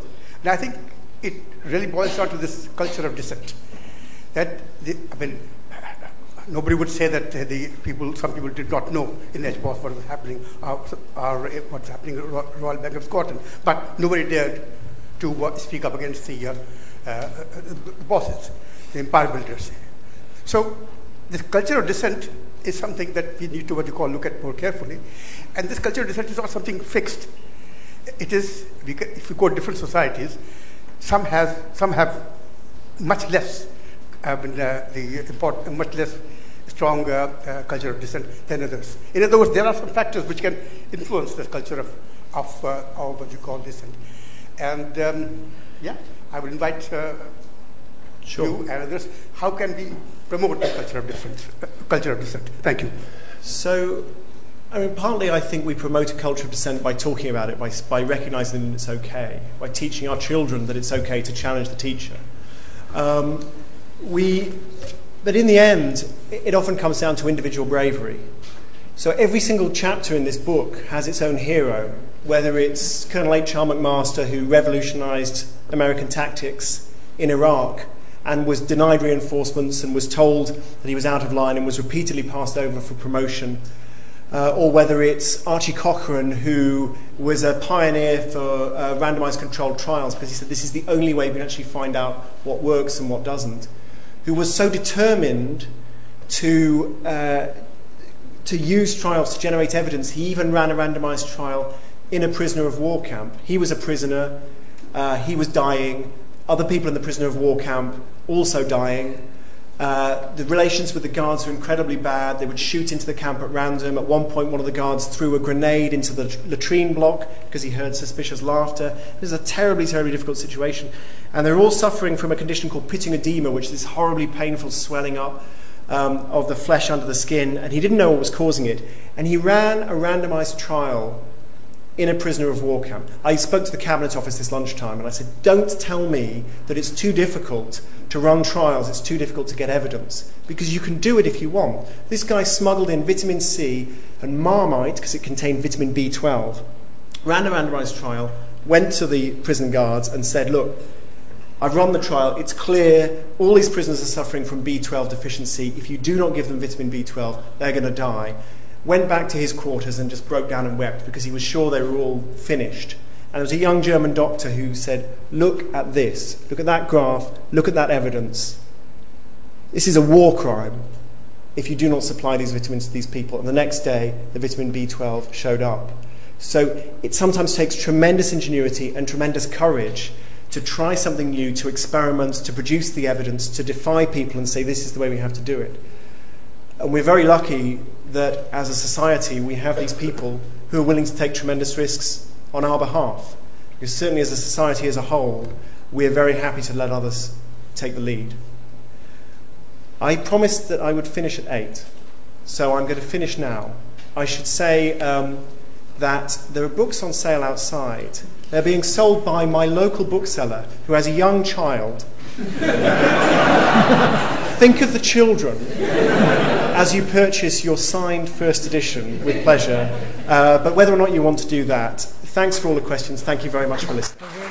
And I think it really boils down to this culture of dissent. Nobody would say that some people did not know in Edgeworth what was happening, what's happening at Royal Bank of Scotland, but nobody dared to speak up against the bosses, the empire builders. So this culture of dissent is something that we need to look at more carefully. And this culture of dissent is not something fixed. It is, if you go to different societies, some have much less much less strong culture of dissent than others. In other words, there are some factors which can influence this culture of dissent. And I would invite you and others. How can we promote the culture of dissent? Thank you. So, I mean, partly I think we promote a culture of dissent by talking about it, by recognising that it's okay, by teaching our children that it's okay to challenge the teacher. But in the end, it often comes down to individual bravery. So every single chapter in this book has its own hero, whether it's Colonel H.R. McMaster, who revolutionised American tactics in Iraq, and was denied reinforcements and was told that he was out of line and was repeatedly passed over for promotion, or whether it's Archie Cochrane, who was a pioneer for randomised controlled trials because he said this is the only way we can actually find out what works and what doesn't, who was so determined to use trials to generate evidence, he even ran a randomised trial in a prisoner of war camp. He was a prisoner, he was dying, other people in the prisoner of war camp also dying. The relations with the guards were incredibly bad. They would shoot into the camp at random. At one point, one of the guards threw a grenade into the latrine block because he heard suspicious laughter. This is a terribly, terribly difficult situation. And they're all suffering from a condition called pitting edema, which is this horribly painful swelling up of the flesh under the skin, and he didn't know what was causing it. And he ran a randomized trial in a prisoner of war camp. I spoke to the Cabinet Office this lunchtime and I said, don't tell me that it's too difficult to run trials, it's too difficult to get evidence, because you can do it if you want. This guy smuggled in vitamin C and Marmite, because it contained vitamin B12, ran a randomized trial, went to the prison guards and said, look, I've run the trial, it's clear all these prisoners are suffering from B12 deficiency. If you do not give them vitamin B12, they're going to die. Went back to his quarters and just broke down and wept because he was sure they were all finished. And there was a young German doctor who said, look at this, look at that graph, look at that evidence. This is a war crime if you do not supply these vitamins to these people. And the next day, the vitamin B12 showed up. So it sometimes takes tremendous ingenuity and tremendous courage to try something new, to experiment, to produce the evidence, to defy people and say, this is the way we have to do it. And we're very lucky that as a society we have these people who are willing to take tremendous risks on our behalf. Because certainly as a society as a whole, we're very happy to let others take the lead. I promised that I would finish at 8, so I'm going to finish now. I should say that there are books on sale outside. They're being sold by my local bookseller who has a young child. Think of the children as you purchase your signed first edition with pleasure. But whether or not you want to do that, thanks for all the questions. Thank you very much for listening.